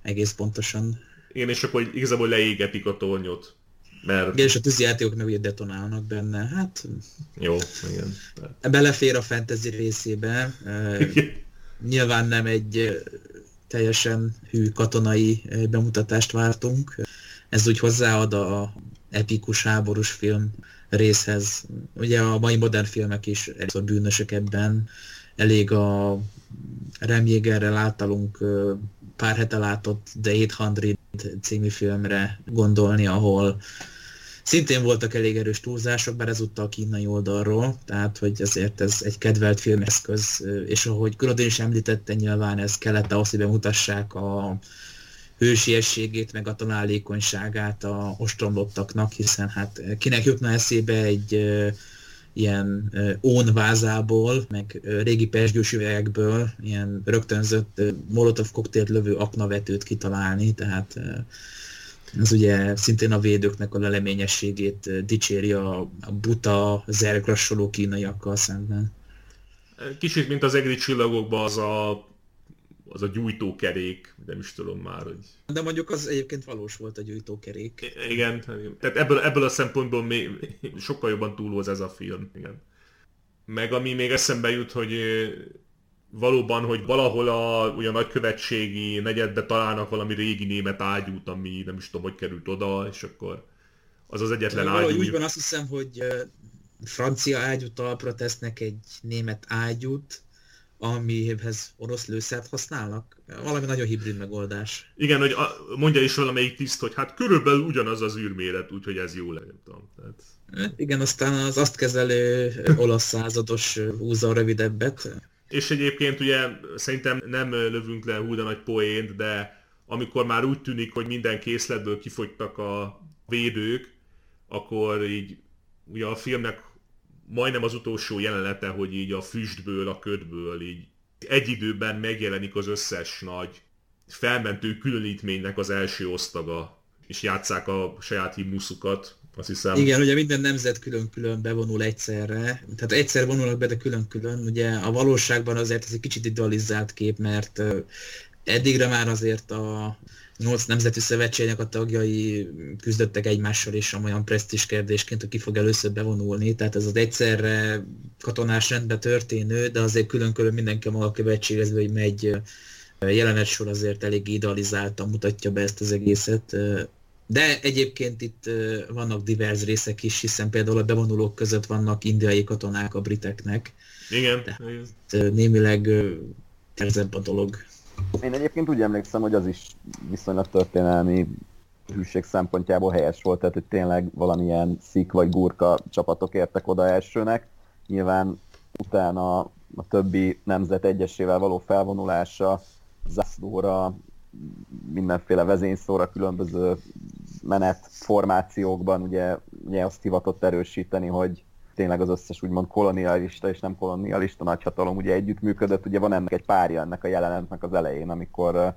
egész pontosan. Igen, és akkor igazából leégetik a tornyot, mert... Igen, és a tűzijátékok meg ugye detonálnak benne, hát... Jó, igen. Belefér a fantasy részébe, nyilván nem egy teljesen hű katonai bemutatást vártunk, ez úgy hozzáad a epikus háborús film részhez. Ugye a mai modern filmek is elég a bűnösök ebben, elég a Remjégerrel általunk pár hete látott The 800 című filmre gondolni, ahol szintén voltak elég erős túlzások, bár ezúttal a kínai oldalról, tehát hogy azért ez egy kedvelt filmeszköz, és ahogy Grodin is említette, nyilván ez kellett ahhoz, hogy bemutassák a hősiességét, meg a találékonyságát a ostromlottaknak, hiszen hát kinek jutna eszébe egy ilyen ónvázából, meg régi pezsgyős üvegekből ilyen rögtönzött molotov koktélt lövő aknavetőt kitalálni, tehát ez ugye szintén a védőknek a leleményességét dicséri a buta, zergrassoló kínaiakkal szemben. Kicsit, mint az egri csillagokban az a gyújtókerék, nem is tudom már, hogy... De mondjuk az egyébként valós volt a gyújtókerék. Igen, tehát ebből a szempontból még sokkal jobban túlhoz ez a film. Igen. Meg ami még eszembe jut, hogy valóban, hogy valahol a nagykövetségi negyedbe találnak valami régi német ágyút, ami nem is tudom, hogy került oda, és akkor az az egyetlen ágyú. Valahogy úgy van, azt hiszem, hogy francia ágyút alapra tesznek egy német ágyút, amihez orosz lőszert használnak. Valami nagyon hibrid megoldás. Igen, hogy mondja is valamelyik tiszt, hogy hát körülbelül ugyanaz az űrméret, úgyhogy ez jó legyen. Tehát... Igen, aztán az azt kezelő olasz százados húzza a rövidebbet. És egyébként ugye szerintem nem lövünk le hú de nagy poént, de amikor már úgy tűnik, hogy minden készletből kifogytak a védők, akkor így ugye a filmnek majdnem az utolsó jelenete, hogy így a füstből, a ködből így egy időben megjelenik az összes nagy felmentő különítménynek az első osztaga, és játsszák a saját himnuszukat, azt hiszem. Igen, ugye minden nemzet külön-külön bevonul egyszerre, tehát egyszer vonulnak be, de külön-külön. Ugye a valóságban azért ez egy kicsit idealizált kép, mert Eddigre már azért a 8 nemzeti szövetségnek a tagjai küzdöttek egymással is olyan presztízs kérdésként, hogy ki fog először bevonulni. Tehát ez az egyszerre katonás rendben történő, de azért külön-külön mindenki a maga követségezve, hogy megy jelenetsor azért elég idealizáltan mutatja be ezt az egészet. De egyébként itt vannak divers részek is, hiszen például a bevonulók között vannak indiai katonák a briteknek. Igen. Tehát némileg terzebb a dolog. Én egyébként úgy emlékszem, hogy az is viszonylag történelmi hűség szempontjából helyes volt, tehát hogy tényleg valamilyen szik vagy gurka csapatok értek oda elsőnek. Nyilván utána a többi nemzet egyesével való felvonulása, zászlóra, mindenféle vezényszóra, különböző menetformációkban ugye azt hivatott erősíteni, hogy tényleg az összes úgymond kolonialista és nem kolonialista nagyhatalom ugye együttműködött, ugye van ennek egy párja ennek a jelenetnek az elején, amikor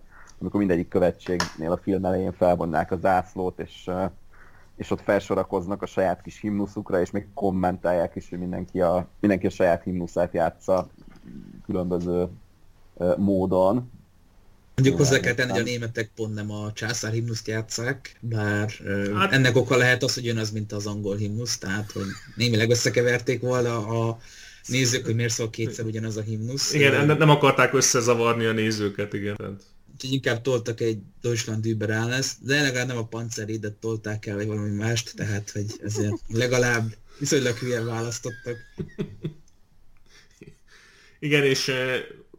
mindegyik követségnél a film elején felvonnák a zászlót, és ott felsorakoznak a saját kis himnuszukra, és még kommentálják is, hogy mindenki a saját himnuszát játsza különböző módon. Mondjuk hozzá kell tenni, hogy a németek pont nem a császár himnuszt játsszák, bár ennek oka lehet az, hogy jön az, mint az angol himnusz, tehát hogy némileg összekeverték volna a nézők, hogy miért szól kétszer ugyanaz a himnusz. Igen, nem akarták összezavarni a nézőket, igen. Úgyhogy inkább toltak egy Deutschland über alles, de legalább nem a Panzerrédet tolták el, vagy valami mást, tehát hogy ezért legalább viszonylag hülyen választottak. Igen, és...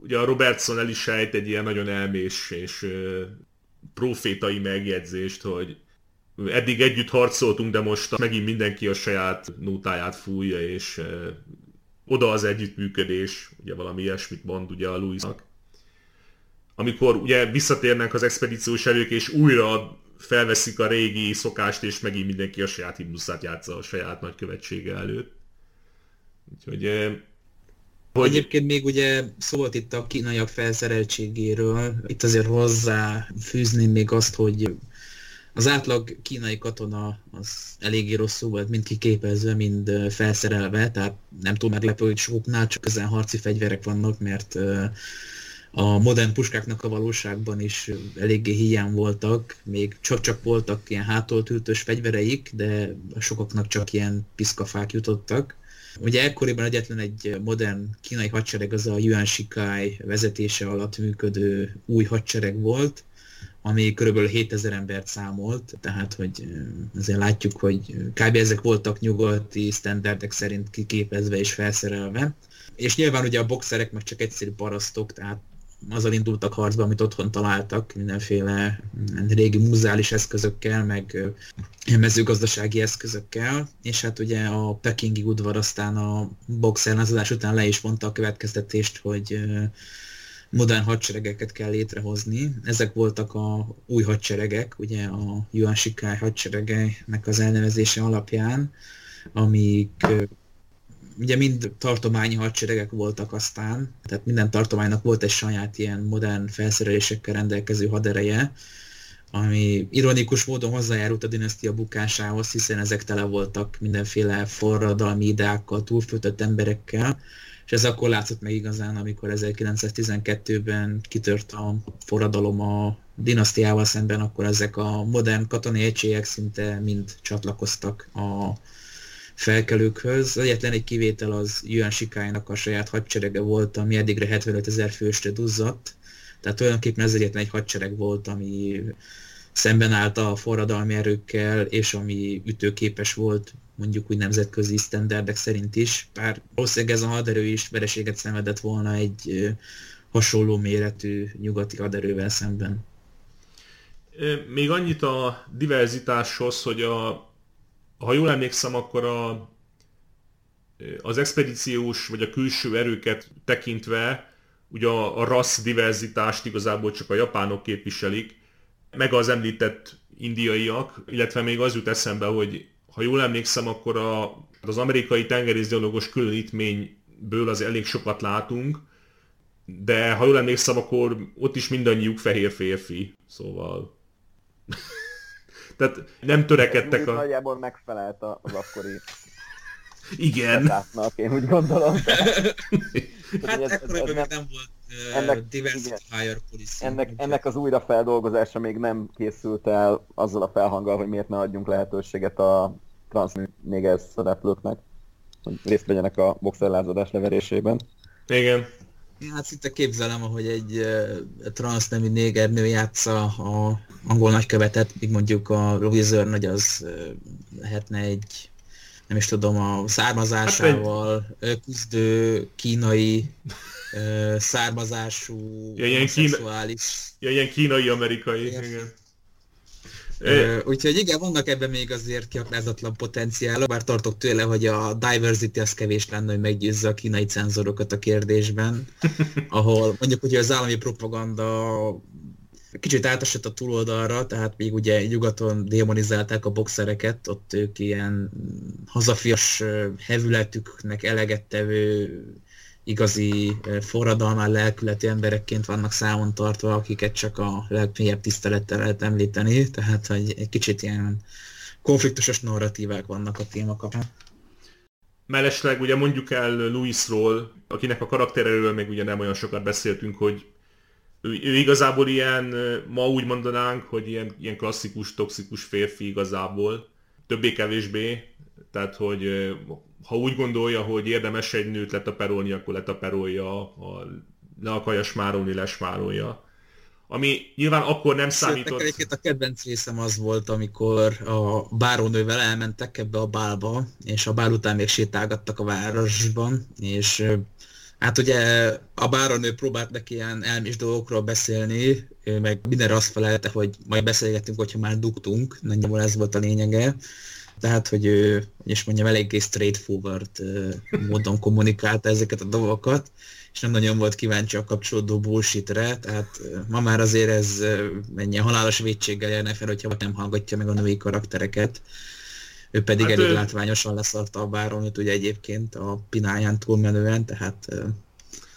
Ugye a Robertson el is sejt egy ilyen nagyon elmés és profétai megjegyzést, hogy eddig együtt harcoltunk, de most megint mindenki a saját nótáját fújja, és oda az együttműködés, ugye valami ilyesmit mond ugye a Louisnak. Amikor ugye visszatérnek az expedíciós erők, és újra felveszik a régi szokást, és megint mindenki a saját himnuszát játsza a saját nagykövetsége előtt. Úgyhogy... Egyébként még ugye szó volt itt a kínaiak felszereltségéről, itt azért hozzáfűzném még azt, hogy az átlag kínai katona az eléggé rosszul volt, mind kiképezve, mind felszerelve, tehát nem túl meglepő, hogy soknál csak ezen harci fegyverek vannak, mert a modern puskáknak a valóságban is eléggé hiány voltak, még csak voltak ilyen hátultültős fegyvereik, de sokaknak csak ilyen piszkafák jutottak. Ugye ekkoriban egyetlen egy modern kínai hadsereg az a Yuan Shikai vezetése alatt működő új hadsereg volt, ami körülbelül 7000 embert számolt, tehát hogy azért látjuk, hogy kb. Ezek voltak nyugati sztenderdek szerint kiképezve és felszerelve. És nyilván ugye a boxerek meg csak egyszerű parasztok, tehát azzal indultak harcba, amit otthon találtak, mindenféle régi muzeális eszközökkel, meg mezőgazdasági eszközökkel, és hát ugye a pekingi udvar aztán a boxerlázadás után le is vonta a következtetést, hogy modern hadseregeket kell létrehozni. Ezek voltak a új hadseregek, ugye a Yuan Shikai hadseregeinek az elnevezése alapján, amik... Ugye mind tartományi hadseregek voltak aztán, tehát minden tartománynak volt egy saját ilyen modern felszerelésekkel rendelkező hadereje, ami ironikus módon hozzájárult a dinasztia bukásához, hiszen ezek tele voltak mindenféle forradalmi idákkal, túlfőtött emberekkel, és ez akkor látszott meg igazán, amikor 1912-ben kitört a forradalom a dinasztiával szemben, akkor ezek a modern katonai egységek szinte mind csatlakoztak a felkelőkhöz. Egyetlen egy kivétel az Yuan Shikai-nak a saját hadserege volt, ami eddigre 75 000 fősre duzzadt. Tehát tulajdonképpen ez egyetlen egy hadsereg volt, ami szemben állt a forradalmi erőkkel, és ami ütőképes volt, mondjuk úgy nemzetközi sztenderdek szerint is. Bár valószínűleg ez a haderő is vereséget szenvedett volna egy hasonló méretű nyugati haderővel szemben. Még annyit a diverzitáshoz, hogy ha jól emlékszem, akkor az expedíciós vagy a külső erőket tekintve ugye a rassz diverzitást igazából csak a japánok képviselik, meg az említett indiaiak, illetve még az jut eszembe, hogy ha jól emlékszem, akkor az amerikai tengerészgyalogos különítményből az elég sokat látunk, de ha jól emlékszem, akkor ott is mindannyiuk fehér férfi, szóval... Tehát nem törekedtek a... Nagyjából megfelelt az akkori... Igen. Én úgy gondolom. Hát ez ekkoriban nem volt Ennek az újrafeldolgozása még nem készült el azzal a felhanggal, hogy miért ne adjunk lehetőséget a transzniger szereplőknek, hogy részt vegyenek a boxerlázadás leverésében. Igen. Én hát szinte képzelem, ahogy egy transznemű négernő játsza a angol nagykövetet, míg mondjuk a rovizőr nagy az lehetne egy, nem is tudom, a származásával küzdő kínai származású, ja, szexuális. Ja, ilyen kínai-amerikai, igen. Úgyhogy igen, vannak ebben még azért kiaknázatlan potenciálok, bár tartok tőle, hogy a diversity az kevés lenne, hogy meggyőzze a kínai cenzorokat a kérdésben, ahol mondjuk ugye az állami propaganda kicsit átesett a túloldalra, tehát még ugye nyugaton démonizálták a boxereket, ott ők ilyen hazafias hevületüknek elegettevő igazi forradalmán lelkületű emberekként vannak számon tartva, akiket csak a legmélyebb tisztelettel lehet említeni, tehát hogy egy kicsit ilyen konfliktusos narratívák vannak a téma kapcsán. Mellesleg ugye mondjuk el Louisról, akinek a karakteréről még ugye nem olyan sokat beszéltünk, hogy ő igazából ilyen, ma úgy mondanánk, hogy ilyen klasszikus, toxikus férfi igazából, többé-kevésbé, tehát hogy ha úgy gondolja, hogy érdemes egy nőt letaperolni, akkor letaperolja, ha le akarja smárolni, lesmárolja. Ami nyilván akkor nem számított... Sőt, a kedvenc részem az volt, amikor a bárónővel elmentek ebbe a bálba, és a bál után még sétálgattak a városban, és hát ugye a bárónő próbált neki ilyen elmés dolgokról beszélni, meg mindenre azt felelte, hogy majd beszélgetünk, hogyha már dugtunk, nagyjából ez volt a lényege. Tehát, hogy ő, és mondjam, eléggé straightforward módon kommunikálta ezeket a dolgokat, és nem nagyon volt kíváncsi a kapcsolódó bullshitre, tehát ma már azért ez mennyi halálos vétséggel járna fel, hogyha nem hallgatja meg a női karaktereket. Ő pedig hát elég látványosan leszarta a bárónőt, ugye egyébként a pináján túlmenően, tehát...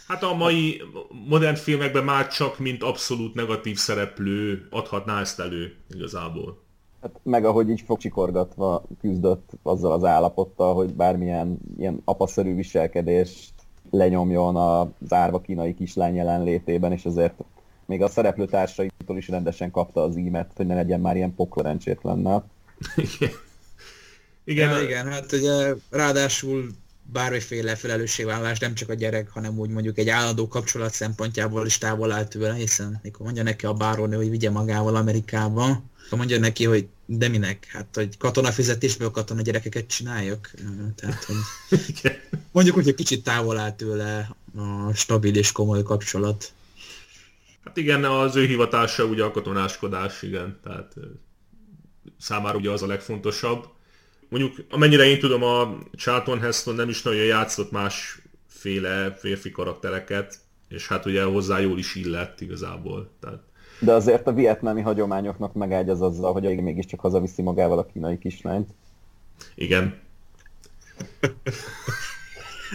Hát a mai modern filmekben már csak mint abszolút negatív szereplő adhatná ezt elő igazából. Hát meg ahogy így fogcsikorgatva küzdött azzal az állapottal, hogy bármilyen ilyen apaszerű viselkedést lenyomjon az árva kínai kislány jelenlétében, és ezért még a szereplőtársaitól is rendesen kapta az ímet, hogy ne legyen már ilyen poklorencsétlennel. Igen, ja, igen, hát ugye ráadásul bármiféle felelősségvállalás nem csak a gyerek, hanem úgy mondjuk egy állandó kapcsolat szempontjából is távol áll tőle, hiszen mikor mondja neki a bárónő, hogy vigye magával Amerikába, mondja neki, hogy de minek? Hát, hogy katonafizetésből katona gyerekeket csináljak. Tehát, hogy mondjuk úgy, hogy kicsit távol áll tőle a stabil és komoly kapcsolat. Hát igen, az ő hivatása ugye a katonáskodás, igen. Tehát számára ugye az a legfontosabb. Mondjuk, amennyire én tudom, a Charlton Heston nem is nagyon játszott másféle férfi karaktereket, és hát ugye hozzá jól is illett igazából. Tehát... De azért a vietnámi hagyományoknak megágyaz azzal, hogy mégiscsak hazaviszi magával a kínai kislányt. Igen.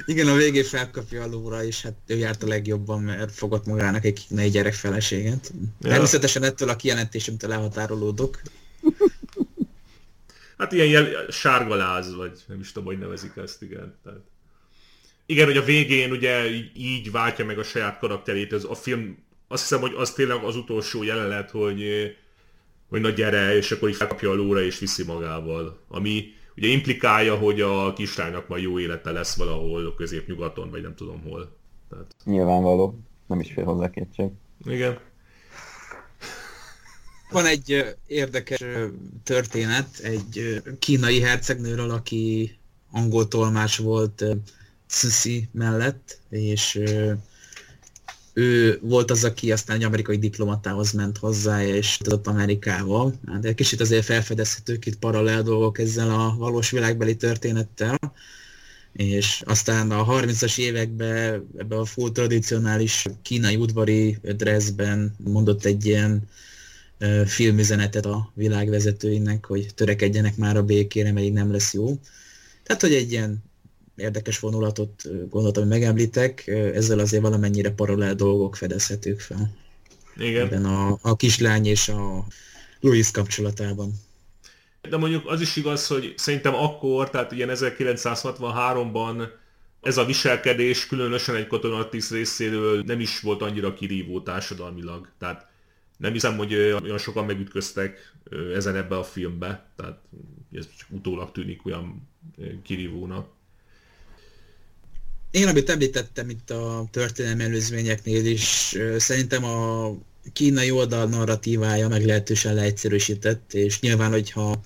Igen, a végén felkapja a lóra, és hát ő járt a legjobban, mert fogott magának egy kínai gyerek feleséget. Ja. Természetesen ettől a kijelentésemtől elhatárolódok. Hát ilyen sárgaláz, vagy nem is tudom, hogy nevezik ezt, igen. Tehát... Igen, hogy a végén ugye így váltja meg a saját karakterét, ez a film... Azt hiszem, hogy az tényleg az utolsó jelenet, hogy na gyere, és akkor így felkapja a lóra és viszi magával. Ami ugye implikálja, hogy a kislánynak majd jó élete lesz valahol középnyugaton, vagy nem tudom hol. Tehát... Nyilvánvaló, nem is fér hozzá kétség. Igen. Van egy érdekes történet egy kínai hercegnőről, aki angol tolmács volt Cixi mellett, és... Ő volt az, aki aztán egy amerikai diplomatához ment hozzá, és tudott Amerikával. De egy kicsit azért felfedezhetők itt paralel dolgok ezzel a valós világbeli történettel. És aztán a 30-as években ebben a full tradicionális kínai udvari dressben mondott egy ilyen filmüzenetet a világvezetőinek, hogy törekedjenek már a békére, mert így nem lesz jó. Tehát, hogy egy ilyen érdekes vonulatot gondoltam, hogy megemlítek, ezzel azért valamennyire paralel dolgok fedezhetők fel. Igen. Ebben a kislány és a Louis kapcsolatában. De mondjuk az is igaz, hogy szerintem akkor, tehát ilyen 1963-ban Ez a viselkedés különösen egy katonatiszt részéről nem is volt annyira kirívó társadalmilag. Tehát nem hiszem, hogy olyan sokan megütköztek ezen ebbe a filmbe. Tehát ez csak utólag tűnik olyan kirívónak. Én, amit említettem itt a történelmi előzményeknél is, szerintem a kínai oldal narratívája meglehetősen leegyszerűsített, és nyilván, hogyha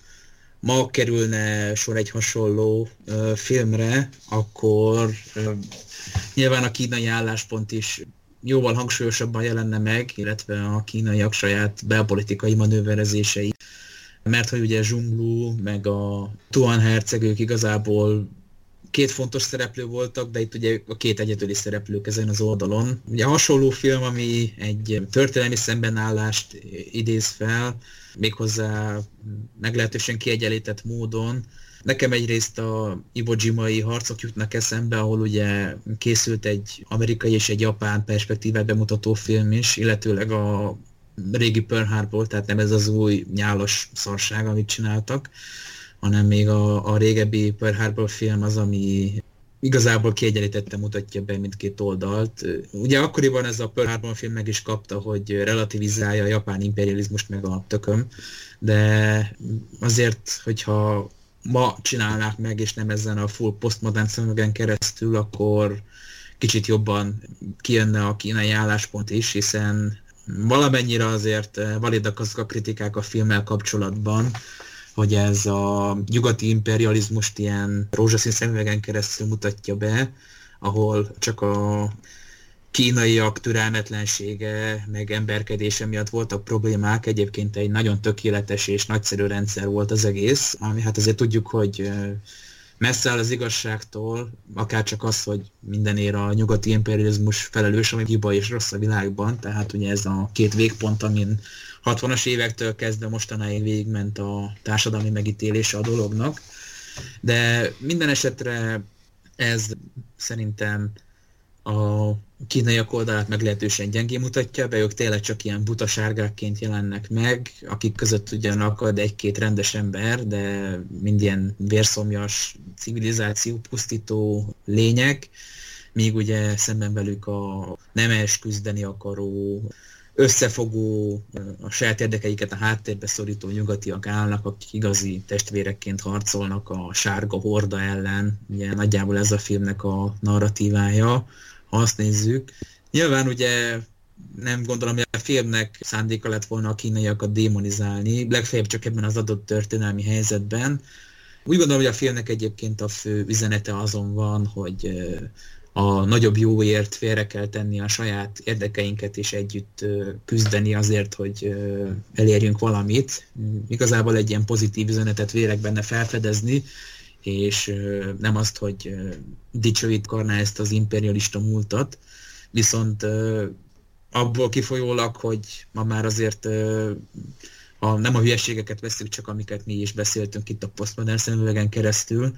ma kerülne sor egy hasonló filmre, akkor nyilván a kínai álláspont is jóval hangsúlyosabban jelenne meg, illetve a kínaiak saját belpolitikai manőverezései. Mert hogy ugye Ronglu meg a Tuan herceg, ők igazából két fontos szereplő voltak, de itt ugye a két egyedüli szereplők ezen az oldalon. Ugye hasonló film, ami egy történelmi szembenállást idéz fel, méghozzá meglehetősen kiegyenlített módon. Nekem egyrészt a Iwo Jima-i harcok jutnak eszembe, ahol ugye készült egy amerikai és egy japán perspektívát bemutató film is, illetőleg a régi Pearl Harbor, tehát nem ez az új nyálas szarság, amit csináltak, hanem még a régebbi Pearl Harbor film az, ami igazából kiegyenlítetten mutatja be mindkét oldalt. Ugye akkoriban ez a Pearl Harbor film meg is kapta, hogy relativizálja a japán imperializmust meg a tököm, de azért, hogyha ma csinálnák meg, és nem ezen a full postmodern szemüvegen keresztül, akkor kicsit jobban kijönne a kínai álláspont is, hiszen valamennyire azért validak azok a kritikák a filmmel kapcsolatban, hogy ez a nyugati imperializmust ilyen rózsaszín szemüvegen keresztül mutatja be, ahol csak a kínaiak türelmetlensége, meg emberkedése miatt voltak problémák. Egyébként egy nagyon tökéletes és nagyszerű rendszer volt az egész, ami hát azért tudjuk, hogy messze áll az igazságtól, akár csak az, hogy mindenért a nyugati imperializmus felelős, ami hiba és rossz a világban, tehát ugye ez a két végpont, amin 60-as évektől kezdve mostanáig végigment a társadalmi megítélése a dolognak, de minden esetre ez szerintem a kínaiak oldalát meglehetősen gyengén mutatja be, ők tényleg csak ilyen buta sárgákként jelennek meg, akik között ugyan akad egy-két rendes ember, de mind ilyen vérszomjas, civilizáció pusztító lények, míg ugye szemben velük a nemes, küzdeni akaró, összefogó, a saját érdekeiket a háttérbe szorító nyugatiak állnak, akik igazi testvérekként harcolnak a sárga horda ellen. Ugye nagyjából ez a filmnek a narratívája, ha azt nézzük. Nyilván ugye nem gondolom, hogy a filmnek szándéka lett volna a kínaiakat démonizálni, legfeljebb csak ebben az adott történelmi helyzetben. Úgy gondolom, hogy a filmnek egyébként a fő üzenete azon van, hogy a nagyobb jóért félre kell tenni a saját érdekeinket, és együtt küzdeni azért, hogy elérjünk valamit. Igazából egy ilyen pozitív üzenetet vélek benne felfedezni, és nem azt, hogy dicsőítkarná ezt az imperialista múltat, viszont abból kifolyólag, hogy ma már azért nem a hülyeségeket veszünk csak, amiket mi is beszéltünk itt a postmodern szemüvegen keresztül,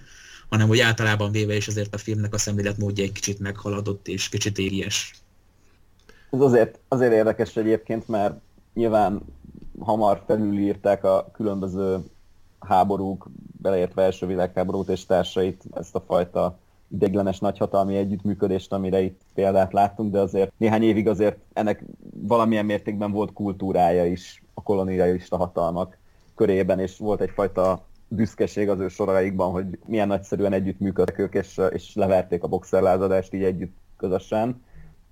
hanem hogy általában véve is azért a filmnek a szemléletmódja egy kicsit meghaladott és kicsit éries. Ez azért érdekes egyébként, mert nyilván hamar felülírták a különböző háborúk, beleértve első világháborút és társait, ezt a fajta ideiglenes nagyhatalmi együttműködést, amire itt példát láttunk, de azért néhány évig azért ennek valamilyen mértékben volt kultúrája is a kolonialista hatalmak körében, és volt egyfajta büszkeség az ő soraikban, hogy milyen nagyszerűen együttműködtek ők, és leverték a boxerlázadást így együtt közösen.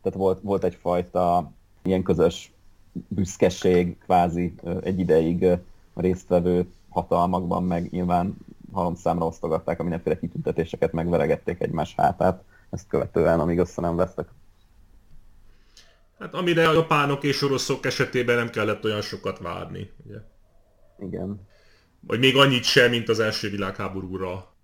Tehát volt egyfajta ilyen közös büszkeség kvázi egy ideig résztvevő hatalmakban, meg nyilván halomszámra osztogatták a mindenféle kitüntetéseket, megveregették egymás hátát, ezt követően, amíg össze nem vesztek. Hát amire a japánok és oroszok esetében nem kellett olyan sokat várni, ugye? Igen. Vagy még annyit sem, mint az első világháborúra.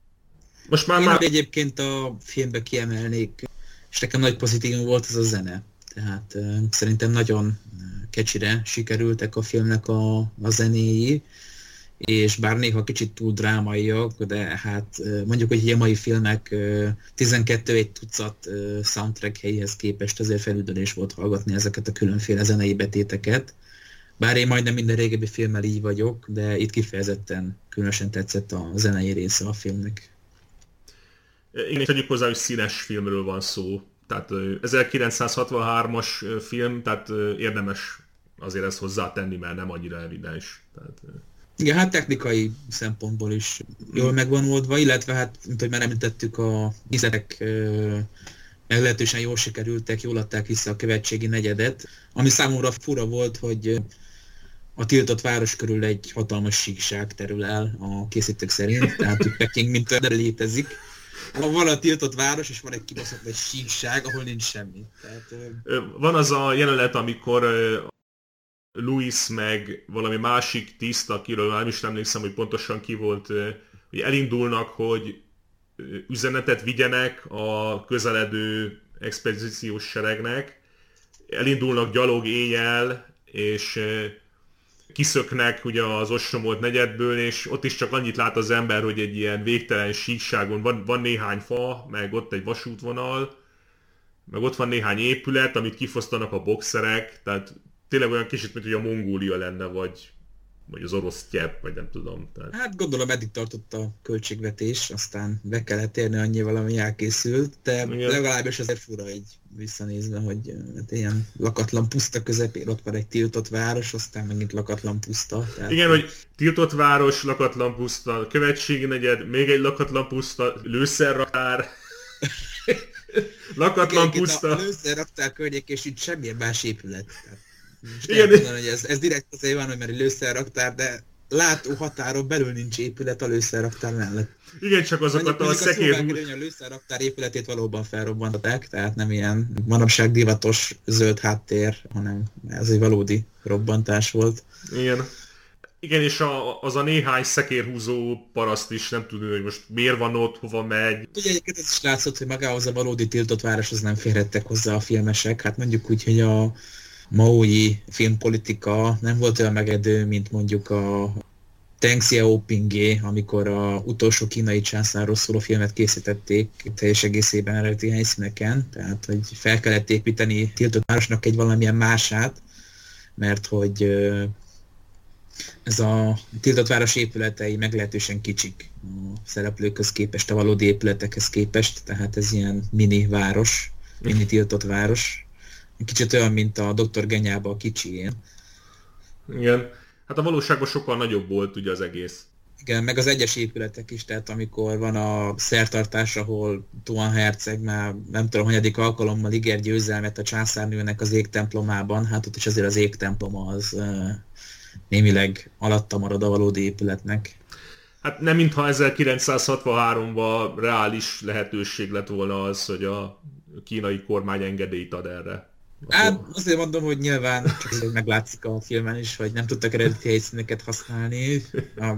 Most már... Egyébként a filmbe kiemelnék, és nekem nagy pozitívum volt ez a zene. Tehát szerintem nagyon kecsire sikerültek a filmnek a zenéi, és bár néha kicsit túl drámaiak, de hát mondjuk, hogy a mai filmek 12 tucat soundtrack helyéhez képest azért felüldönés volt hallgatni ezeket a különféle zenei betéteket. Bár én majdnem minden régebbi filmmel így vagyok, de itt kifejezetten különösen tetszett a zenei része a filmnek. Igen, tegyük hozzá, hogy színes filmről van szó. Tehát 1963-as film, tehát érdemes azért ezt hozzátenni, mert nem annyira evidens. Tehát... Igen, hát technikai szempontból is jól megvan oldva, illetve hát, mint hogy már említettük, a nézetek meglehetősen jól sikerültek, jól adták vissza a követségi negyedet, ami számomra fura volt, hogy a tiltott város körül egy hatalmas síkság terül el a készítők szerint, tehát Peking mint olyan létezik. Van a tiltott város, és van egy kibaszott egy síkság, ahol nincs semmi. Tehát, van az a jelenet, amikor Louis meg valami másik tiszt, akiről már nem is emlékszem, hogy pontosan ki volt, hogy elindulnak, hogy üzenetet vigyenek a közeledő expedíciós seregnek, elindulnak gyalog éjjel, és kiszöknek ugye az ostromolt negyedből, és ott is csak annyit lát az ember, hogy egy ilyen végtelen síkságon van néhány fa, meg ott egy vasútvonal, meg ott van néhány épület, amit kifosztanak a boxerek, tehát tényleg olyan kicsit, mint hogy a Mongólia lenne, vagy az orosz gyep, vagy nem tudom. Tehát... Hát gondolom eddig tartott a költségvetés, aztán be kellett érni annyival, ami elkészült, de igen. Legalábbis azért fura egy visszanézve, hogy ilyen lakatlan puszta közepén ott van egy tiltott város, aztán megint lakatlan puszta. Tehát... Igen, hogy tiltott város, lakatlan puszta, követségi negyed, még egy lakatlan puszta, lőszerraktár, lakatlan puszta. A lőszerraktár környékén sincs semmilyen más épület. Tehát... Igen. Tudom, hogy ez direkt azért van, hogy mert egy lőszerraktár, de látó határon belül nincs épület a lőszerraktár mellett. Igen, csak azokat a szekér... A lőszerraktár épületét valóban felrobbantották, tehát nem ilyen manapság divatos zöld háttér, hanem ez egy valódi robbantás volt. Igen. Igen, és az a néhány szekérhúzó paraszt is nem tudja, hogy most miért van ott, hova megy. Ugye egyébként ez is látszott, hogy magához a valódi tiltott városhoz nem férhettek hozzá a filmesek. Hát mondjuk úgy, hogy a maói filmpolitika nem volt olyan megedő, mint mondjuk a Deng Xiaopingé, amikor az utolsó kínai császárról szóló filmet készítették teljes egészében eredeti helyszíneken, tehát hogy fel kellett építeni tiltott városnak egy valamilyen mását, mert hogy ez a tiltott város épületei meglehetősen kicsik a szereplőkhöz képest, a valódi épületekhez képest, tehát ez ilyen mini város, mini tiltott város. Kicsit olyan, mint a Dr. Genyába a kicsi ilyen. Igen. Hát a valóságban sokkal nagyobb volt ugye az egész. Igen, meg az egyes épületek is, tehát amikor van a szertartás, ahol Tuan herceg már nem tudom, hanyadik alkalommal ígér győzelmet a császárnőnek az égtemplomában, hát ott is azért az égtemplom az némileg alatta marad a valódi épületnek. Hát nem mintha 1963-ban reális lehetőség lett volna az, hogy a kínai kormány engedélyt ad erre. Hát azért mondom, hogy nyilván csak meglátszik a filmen is, hogy nem tudtak eredeti helyszíneket használni. A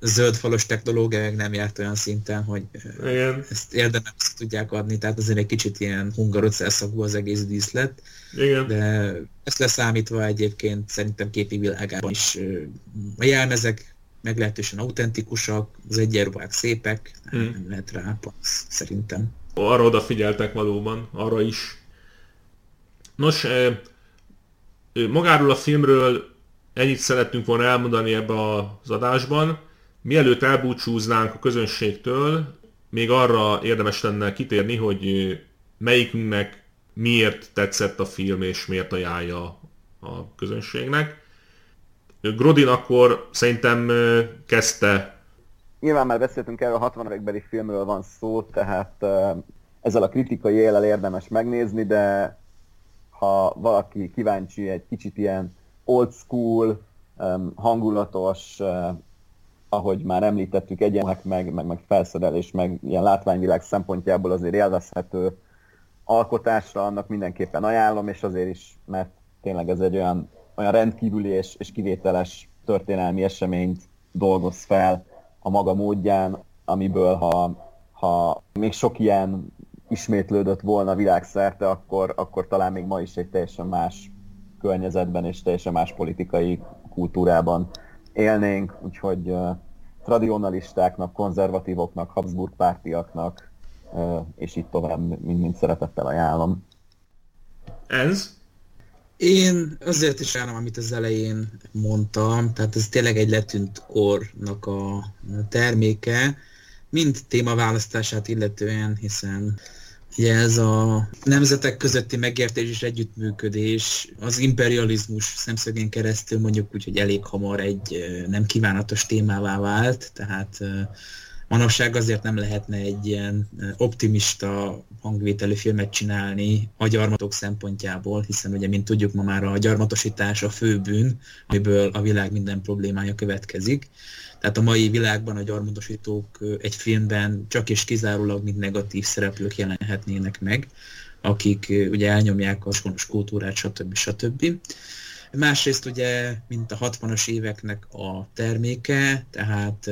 zöldfalos technológia meg nem járt olyan szinten, hogy igen. Ezt érdemes tudják adni, tehát azért egy kicsit ilyen hungarocell szagú az egész díszlet. Igen. De ezt leszámítva egyébként szerintem képi világában is a jelmezek meglehetősen autentikusak, az egyenruhák szépek, nem lehet rá passz, szerintem. Arra odafigyeltek valóban, arra is. Nos, magáról a filmről ennyit szerettünk volna elmondani ebbe az adásban. Mielőtt elbúcsúznánk a közönségtől, még arra érdemes lenne kitérni, hogy melyikünknek miért tetszett a film és miért ajánlja a közönségnek. Grodin akkor szerintem kezdte. Nyilván már beszéltünk erről, a 60-as évekbeli filmről van szó, tehát ezzel a kritikai éllel érdemes megnézni, de ha valaki kíváncsi egy kicsit ilyen old school, hangulatos, ahogy már említettük, egyenek meg felszerelés, meg ilyen látványvilág szempontjából azért élvezhető alkotásra, annak mindenképpen ajánlom, és azért is, mert tényleg ez egy olyan rendkívüli és kivételes történelmi eseményt dolgoz fel a maga módján, amiből ha még sok ilyen ismétlődött volna világszerte, akkor talán még ma is egy teljesen más környezetben és teljesen más politikai kultúrában élnénk, úgyhogy tradicionalistáknak, konzervatívoknak, Habsburg pártiaknak, és így tovább mind szeretettel ajánlom. Ez? Én azért is ajánlom, amit az elején mondtam, tehát ez tényleg egy letűnt kornak a terméke, mind témaválasztását illetően, hiszen ugye ez a nemzetek közötti megértés és együttműködés az imperializmus szemszögén keresztül mondjuk úgy, hogy elég hamar egy nem kívánatos témává vált, tehát manapság azért nem lehetne egy ilyen optimista hangvételű filmet csinálni a gyarmatok szempontjából, hiszen ugye, mint tudjuk, ma már a gyarmatosítás a fő bűn, amiből a világ minden problémája következik. Tehát a mai világban a gyarmatosítók egy filmben csak és kizárólag mint negatív szereplők jelenhetnének meg, akik ugye elnyomják a sonos kultúrát, stb. Stb. Másrészt ugye, mint a 60-as éveknek a terméke, tehát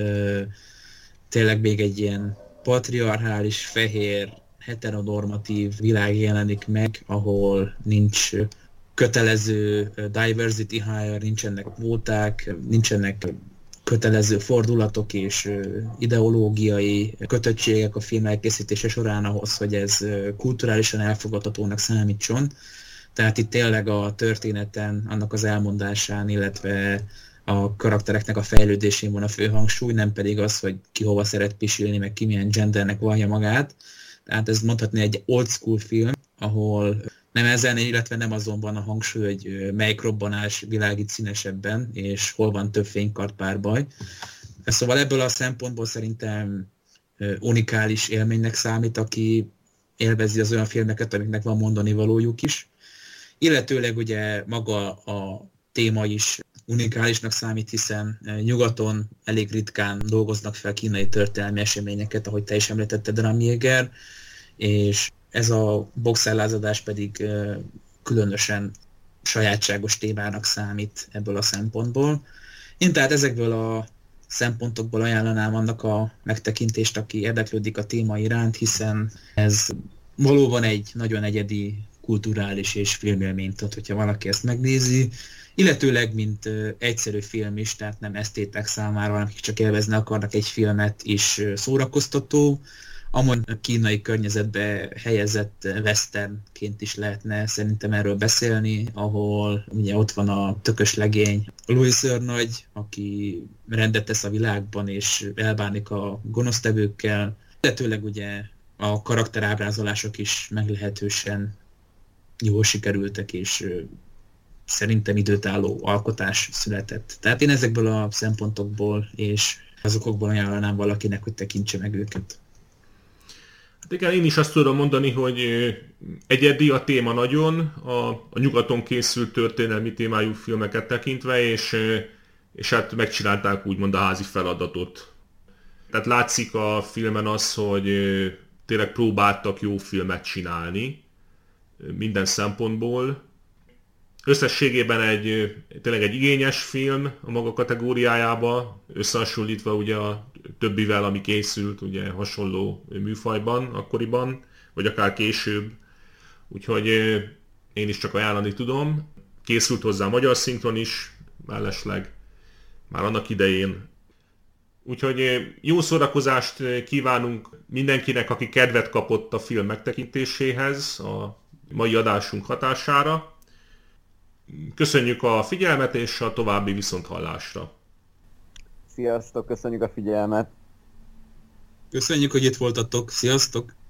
tényleg még egy ilyen patriarchális, fehér, heteronormatív világ jelenik meg, ahol nincs kötelező diversity hire, nincsenek kvóták, nincsenek kötelező fordulatok és ideológiai kötöttségek a film elkészítése során ahhoz, hogy ez kulturálisan elfogadhatónak számítson. Tehát itt tényleg a történeten, annak az elmondásán, illetve a karaktereknek a fejlődésén van a fő hangsúly, nem pedig az, hogy ki hova szeret pisilni, meg ki milyen gendernek vallja magát. Tehát ez mondhatni egy old school film, ahol nem ezen, illetve nem azon van a hangsúly, hogy melyik robbanás világít színesebben, és hol van több fénykart párbaj. Szóval ebből a szempontból szerintem unikális élménynek számít, aki élvezi az olyan filmeket, amiknek van mondani valójuk is. Illetőleg ugye maga a téma is unikálisnak számít, hiszen nyugaton elég ritkán dolgoznak fel kínai történelmi eseményeket, ahogy te is említetted, Ramjéger, és ez a boxellázadás pedig különösen sajátságos témának számít ebből a szempontból. Én tehát ezekből a szempontokból ajánlanám annak a megtekintést, aki érdeklődik a téma iránt, hiszen ez valóban egy nagyon egyedi kulturális és filmélményt, tehát hogyha valaki ezt megnézi, illetőleg mint egyszerű film is, tehát nem esztéták számára, hanem akik csak élvezni akarnak egy filmet is szórakoztató, amon a kínai környezetbe helyezett westernként is lehetne szerintem erről beszélni, ahol ugye ott van a tökös legény Louis őrnagy, aki rendet tesz a világban és elbánik a gonosztevőkkel, illetőleg ugye a karakterábrázolások is meglehetősen jól sikerültek, és szerintem időtálló alkotás született. Tehát én ezekből a szempontokból és azokból ajánlanám valakinek, hogy tekintse meg őket. Hát igen, én is azt tudom mondani, hogy egyedi a téma nagyon, a nyugaton készült történelmi témájú filmeket tekintve, és hát megcsinálták úgymond a házi feladatot. Tehát látszik a filmen az, hogy tényleg próbáltak jó filmet csinálni minden szempontból. Összességében tényleg egy igényes film a maga kategóriájába, összehasonlítva ugye a többivel, ami készült ugye hasonló műfajban akkoriban, vagy akár később. Úgyhogy én is csak ajánlani tudom. Készült hozzá a magyar szinkron is, mellesleg, már annak idején. Úgyhogy jó szórakozást kívánunk mindenkinek, aki kedvet kapott a film megtekintéséhez a mai adásunk hatására. Köszönjük a figyelmet és a további viszonthallásra. Sziasztok, köszönjük a figyelmet. Köszönjük, hogy itt voltatok. Sziasztok.